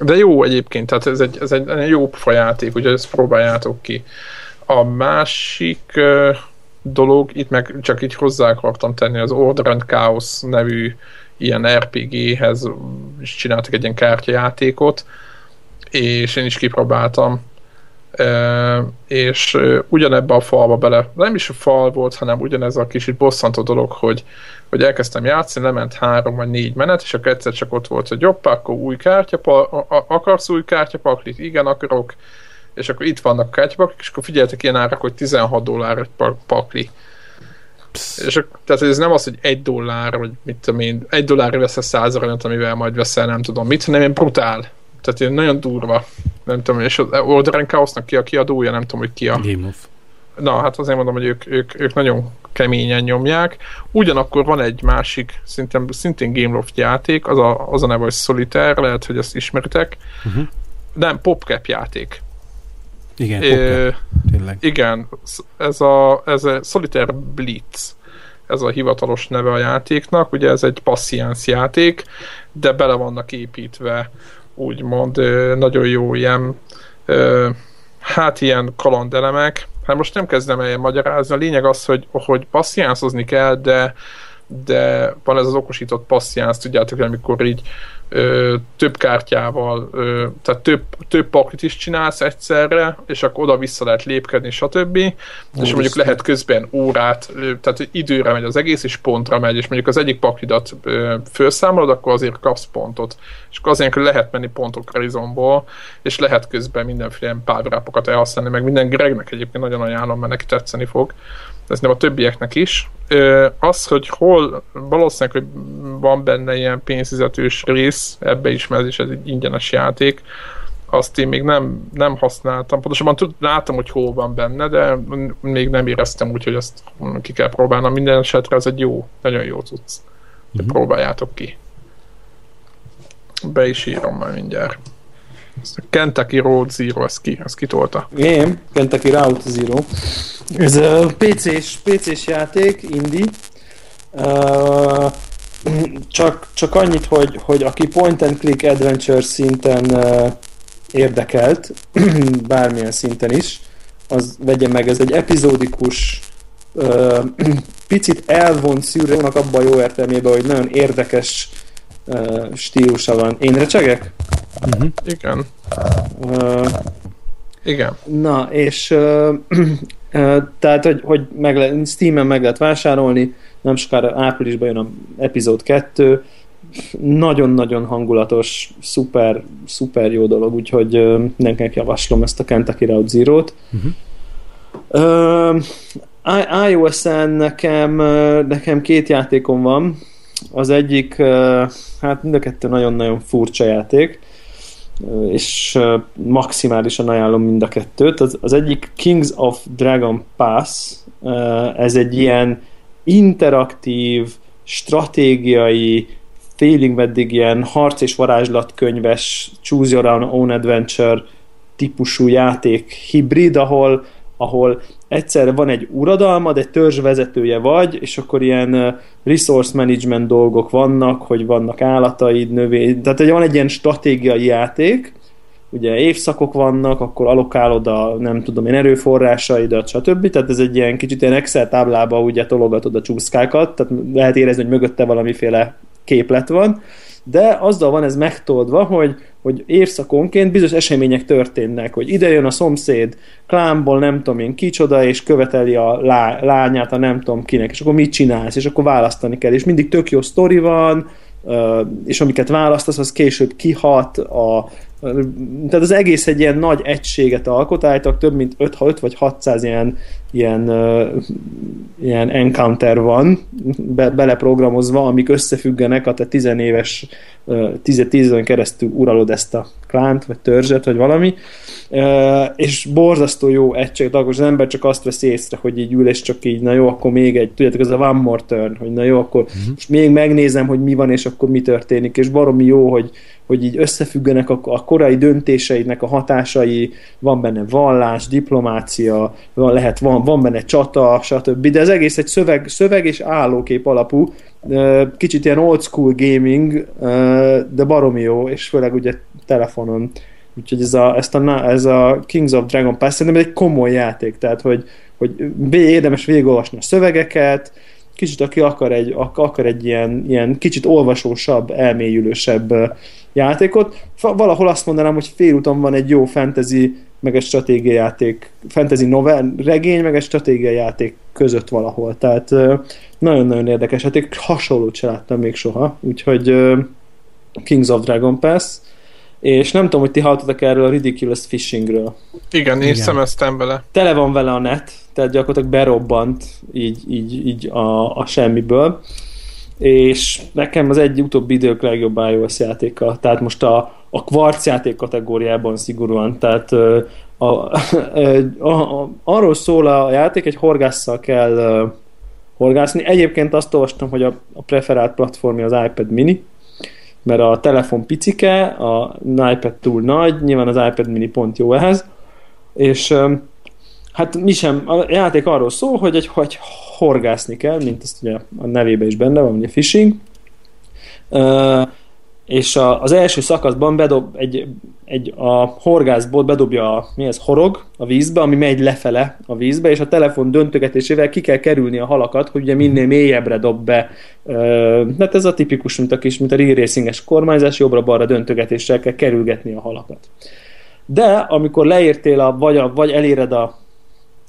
de jó egyébként, tehát ez egy, ez egy, egy jó fajáték, úgyhogy ezt próbáljátok ki. A másik uh, dolog, itt meg csak így hozzá akartam tenni, az Order and Chaos nevű ilyen er pé géhez is csináltak egy ilyen kártyajátékot, és én is kipróbáltam. Uh, és uh, ugyanebbe a falba bele, nem is a fal volt, hanem ugyanez a kicsit bosszantó dolog, hogy, hogy elkezdtem játszani, lement három vagy négy menet, és akkor egyszer csak ott volt, hogy jobb, akkor új kártyapal, akarsz új kártyapaklit? Igen, akarok. És akkor itt vannak kártyapaklik, és akkor figyeltek ilyen árak, hogy tizenhat dollár egy pakli. És akkor, tehát ez nem az, hogy egy dollár, vagy mit tudom én, egy dollárra veszel száz aranyat, amivel majd veszel nem tudom mit, hanem én brutál. Tehát én nagyon durva. Nem tudom, és az Order and Chaosnak ki a kiadója, nem tudom, hogy ki a... Game of. Na, hát azért mondom, hogy ők, ők, ők nagyon keményen nyomják. Ugyanakkor van egy másik, szintén, szintén Gameloft játék, az a, az a neve, hogy Solitaire, lehet, hogy ezt ismeritek. Uh-huh. Nem, PopCap játék. Igen, é, PopCap, tényleg. Igen, ez a, ez a Solitaire Blitz, ez a hivatalos neve a játéknak, ugye ez egy passziánsz játék, de bele vannak építve úgymond nagyon jó ilyen hát ilyen kalandelemek. Hát most nem kezdem el magyarázni. A lényeg az, hogy, hogy passziánszozni kell, de, de van ez az okosított passziánsz, tudjátok, amikor így ö, több kártyával, ö, tehát több, több paklit is csinálsz egyszerre, és akkor oda-vissza lehet lépkedni, stb. Úgy és mondjuk lehet közben órát, tehát időre megy az egész, és pontra megy, és mondjuk az egyik paklidat ö, felszámolod, akkor azért kapsz pontot. És akkor azért lehet menni pontokra izomból, és lehet közben mindenféle power-upokat elhasználni, meg minden Gregnek egyébként nagyon ajánlom, mert neki tetszeni fog. Ez nem a többieknek is. Az, hogy hol valószínűleg, hogy van benne ilyen pénzfizetős rész, ebbe is, mert ez egy ingyenes játék, azt én még nem, nem használtam. Pontosabban láttam, hogy hol van benne, de még nem éreztem úgy, hogy ezt ki kell próbálnom. Minden esetre ez egy jó, nagyon jó cucc. Mm-hmm. Próbáljátok ki. Be is írom már mindjárt. Kentucky Route Zero, az ki, az kitolta. Game, Kentucky Route Zero. Ez a pé cés, pé cés játék, indie. Uh, csak, csak annyit, hogy, hogy aki point and click adventure szinten uh, érdekelt, bármilyen szinten is, az vegye meg, ez egy epizódikus, uh, picit elvont szűrőnek abban jó értelmében, hogy nagyon érdekes uh, stílusa van. Én recsegek? Uh-huh. Igen. Uh, Igen. Na, és uh, uh, tehát, hogy, hogy meg le, Steamen meg lehet vásárolni, nem sokára áprilisban jön a epizód kettő, nagyon-nagyon hangulatos, szuper, szuper jó dolog, úgyhogy uh, mindenkinek javaslom ezt a Kentucky Route Zero-t. Uh-huh. Uh, iOS-en nekem, uh, nekem két játékom van. Az egyik, uh, hát mind a kettő nagyon-nagyon furcsa játék, uh, és uh, maximálisan ajánlom mind a kettőt. Az, az egyik Kings of Dragon Pass, uh, ez egy ilyen interaktív, stratégiai, félig meddig ilyen harc- és varázslatkönyves, choose your own adventure típusú játék hibrid, ahol, ahol egyszerre van egy uradalmad, egy törzs vezetője vagy, és akkor ilyen resource management dolgok vannak, hogy vannak állataid, növény, tehát van egy ilyen stratégiai játék, ugye évszakok vannak, akkor alokálod a, nem tudom én, erőforrásaidat, stb. Tehát ez egy ilyen kicsit ilyen Excel táblába ugye tologatod a csúszkákat, tehát lehet érezni, hogy mögötte valamiféle képlet van, de azzal van ez megtoldva, hogy, hogy évszakonként bizonyos események történnek, hogy ide jön a szomszéd klánból nem tudom én kicsoda, és követeli a lá, lányát a nem tudom kinek, és akkor mit csinálsz, és akkor választani kell, és mindig tök jó sztori van, és amiket választasz, az később kihat a... Tehát az egész egy ilyen nagy egységet alkot, állítok, több mint öt vagy hatszáz ilyen, ilyen, ilyen encounter van be, beleprogramozva, amik összefüggenek a te tizenéves tíz-tíz éven keresztül uralod ezt a klánt, vagy törzset, vagy valami, és borzasztó jó egységet alkot, az ember csak azt veszi észre, hogy így ül, és csak így, na jó, akkor még egy, tudjátok, ez a one more turn, hogy na jó, akkor uh-huh. most még megnézem, hogy mi van, és akkor mi történik, és baromi jó, hogy hogy így összefüggenek a, a korai döntéseidnek a hatásai, van benne vallás, diplomácia, van, lehet, van, van benne csata, stb. De ez egész egy szöveg, szöveg és állókép alapú, kicsit ilyen old school gaming, de baromi jó, és főleg ugye telefonon. Úgyhogy ez a, ezt a, ez a Kings of Dragon Pass szerintem egy komoly játék, tehát hogy, hogy érdemes végigolvasni a szövegeket, kicsit aki akar egy, akar egy ilyen, ilyen kicsit olvasósabb, elmélyülősebb játékot. Valahol azt mondanám, hogy félúton van egy jó fantasy, meg egy stratégiai játék, fantasy novel, regény, meg egy stratégiai játék között valahol. Tehát nagyon-nagyon érdekes játék, hasonlót se láttam még soha, úgyhogy Kings of Dragon Pass, és nem tudom, hogy ti hallottatok erről a Ridiculous Fishingről. Igen, én szemeztem bele. Tele van vele a net, tehát gyakorlatilag berobbant így, így, így a, a semmiből, és nekem az egy utóbbi idők legjobb iOS játéka, tehát most a, a kvarc játék kategóriában szigorúan, tehát a, a, a, a, arról szól a játék, egy horgásszal kell horgászni. Egyébként azt olvastam, hogy a, a preferált platformja az iPad mini, mert a telefon picike, a iPad túl nagy, nyilván az iPad mini pont jó ehhez, és hát mi sem, a játék arról szól, hogy egy, hogy horgászni kell, mint ezt ugye a nevében is benne van, ugye fishing, és a, az első szakaszban bedob, egy, egy a horgászbot bedobja a, mi ez, horog a vízbe, ami megy lefele a vízbe, és a telefon döntögetésével ki kell kerülni a halakat, hogy ugye minél mélyebbre dob be. Hát ez a tipikus, mint a kis, mint a Real Racing-es kormányzás, jobbra-balra döntögetéssel kell kerülgetni a halakat. De amikor leértél, a, vagy, a, vagy eléred a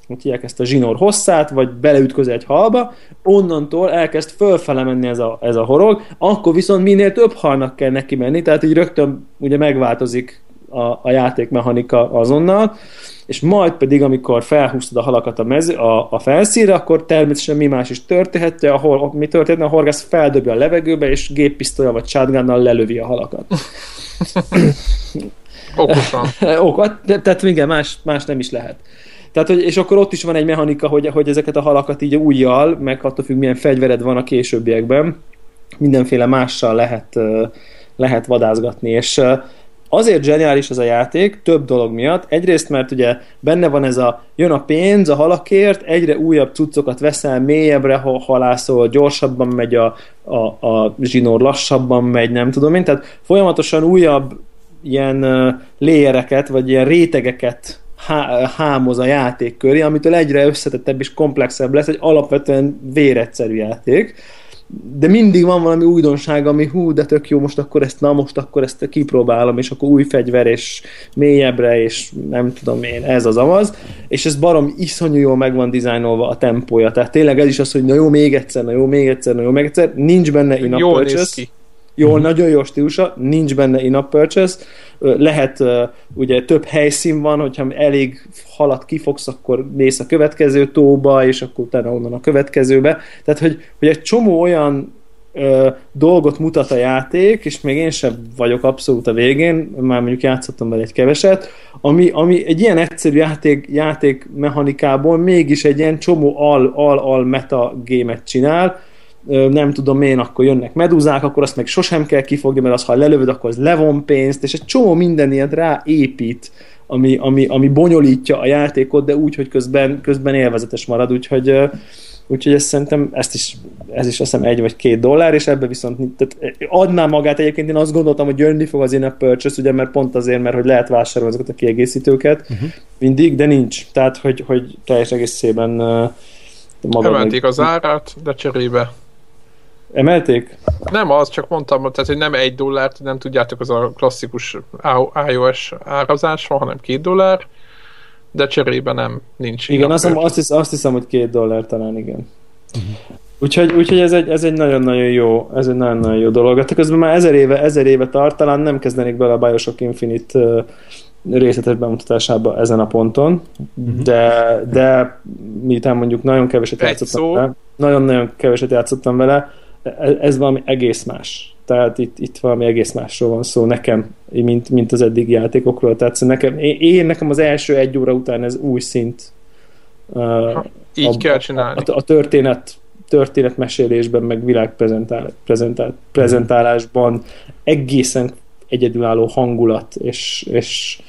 hogy hívják ezt a zsinór hosszát, vagy beleütközöl egy halba, onnantól elkezd fölfele menni ez a, ez a horog, akkor viszont minél több halnak kell neki menni, tehát így rögtön ugye megváltozik a, a játékmechanika azonnal, és majd pedig, amikor felhúztad a halakat a, mező, a, a felszínre, akkor természetesen mi más is történhet, ahol, mi történne, a horgász feldöbbi a levegőbe, és géppisztolyal vagy shotgunnal lelövi a halakat. Okosan. Okat, tehát igen, más, más nem is lehet. Tehát, hogy, és akkor ott is van egy mechanika, hogy, hogy ezeket a halakat így újjal, meg attól függ, milyen fegyvered van a későbbiekben, mindenféle mással lehet, lehet vadászgatni, és Azért zseniális ez a játék, több dolog miatt. Egyrészt, mert ugye benne van ez a jön a pénz a halakért, egyre újabb cuccokat veszel, mélyebbre ha halászol, gyorsabban megy a, a, a zsinór, lassabban megy, nem tudom én. Tehát folyamatosan újabb ilyen léjereket, vagy ilyen rétegeket há- hámoz a játék köré, amitől egyre összetettebb és komplexebb lesz, egy alapvetően véregyszerű játék. De mindig van valami újdonság, ami hú, de tök jó, most akkor ezt, na most akkor ezt kipróbálom, és akkor új fegyver, és mélyebbre, és nem tudom én, ez az amaz. És ez barom iszonyú jól meg van dizájnolva a tempója. Tehát tényleg ez is az, hogy na jó, még egyszer, na jó, még egyszer, na jó, még egyszer. Nincs benne in-app jól purchase. Jól, mm-hmm. Nagyon jó stílusa, nincs benne in-app purchase. Lehet, ugye több helyszín van, hogyha elég halad kifogsz, akkor mész a következő tóba, és akkor utána onnan a következőbe. Tehát, hogy, hogy egy csomó olyan ö, dolgot mutat a játék, és még én sem vagyok abszolút a végén, már mondjuk játszottam vele egy keveset, ami, ami egy ilyen egyszerű játék, játék mechanikából mégis egy ilyen csomó al-al-al meta gémet csinál. Nem tudom én, akkor jönnek medúzák, akkor azt meg sosem kell kifogni, mert az, ha lelövöd, akkor az levon pénzt, és egy csomó minden ilyet ráépít, ami, ami, ami bonyolítja a játékot, de úgy, hogy közben, közben élvezetes marad, úgyhogy, úgyhogy ezt szerintem, ezt is, ez is azt hiszem egy vagy két dollár, és ebbe viszont tehát adná magát. Egyébként én azt gondoltam, hogy jönni fog az in-app purchase, ugye, mert pont azért, mert hogy lehet vásárolni ezeket a kiegészítőket, uh-huh. mindig, de nincs. Tehát, hogy, hogy teljes egészében magad emelték meg... az árát, de cserébe emelték? Nem, az csak mondtam, tehát, hogy nem egy dollárt, nem tudjátok, az a klasszikus iOS árazás van, hanem két dollár, de cserébe nem, nincs. Igen, azt, azt, hiszem, azt hiszem, hogy két dollár talán, igen. Uh-huh. Úgyhogy, úgyhogy ez, egy, ez egy nagyon-nagyon jó, ez egy nagyon-nagyon jó dolog. Tehát közben már ezer éve, ezer éve tart, talán nem kezdenék bele a Bioshock Infinite részletes bemutatásába ezen a ponton, uh-huh. de, de miután mondjuk nagyon keveset egy játszottam szó. vele, nagyon-nagyon keveset játszottam vele, ez valami egész más. Tehát itt, itt valami egész másról van szó nekem, mint, mint az eddigi játékokról. Tehát nekem, én nekem az első egy óra után ez új szint. Ha, így a, kell csinálni. A, a, a történet, történetmesélésben, meg világprezentálásban prezentál, prezentál, egészen egyedülálló hangulat és, és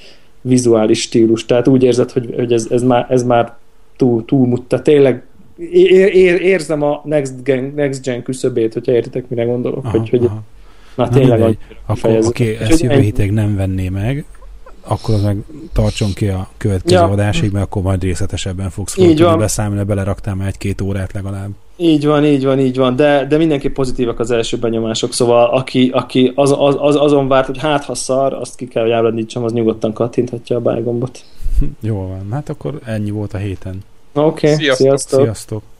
vizuális stílus. Tehát úgy érzed, hogy, hogy ez, ez már, ez már túl, túlmutta. Tényleg É- ér- érzem a next gen, next gen küszöbét, hogyha értitek, mire gondolok. Aha, hogy, hogy na tényleg annyira fejezem. Oké, ezt jövő hétig nem venné meg, akkor az meg tartson ki a következő ja. adásig, mert akkor majd részletesebben fogsz tudni beszámolni, beleraktál már egy-két órát legalább. Így van, így van, így van, de, de mindenki pozitívak az első benyomások, szóval aki, aki az, az, az, azon várt, hogy hát ha szar, azt ki kell, hogy ábrándítsam, az nyugodtan kattinthatja a bájgombot. Jól van, hát akkor ennyi volt a héten. Oké, okay. Sziasztok! Sziasztok.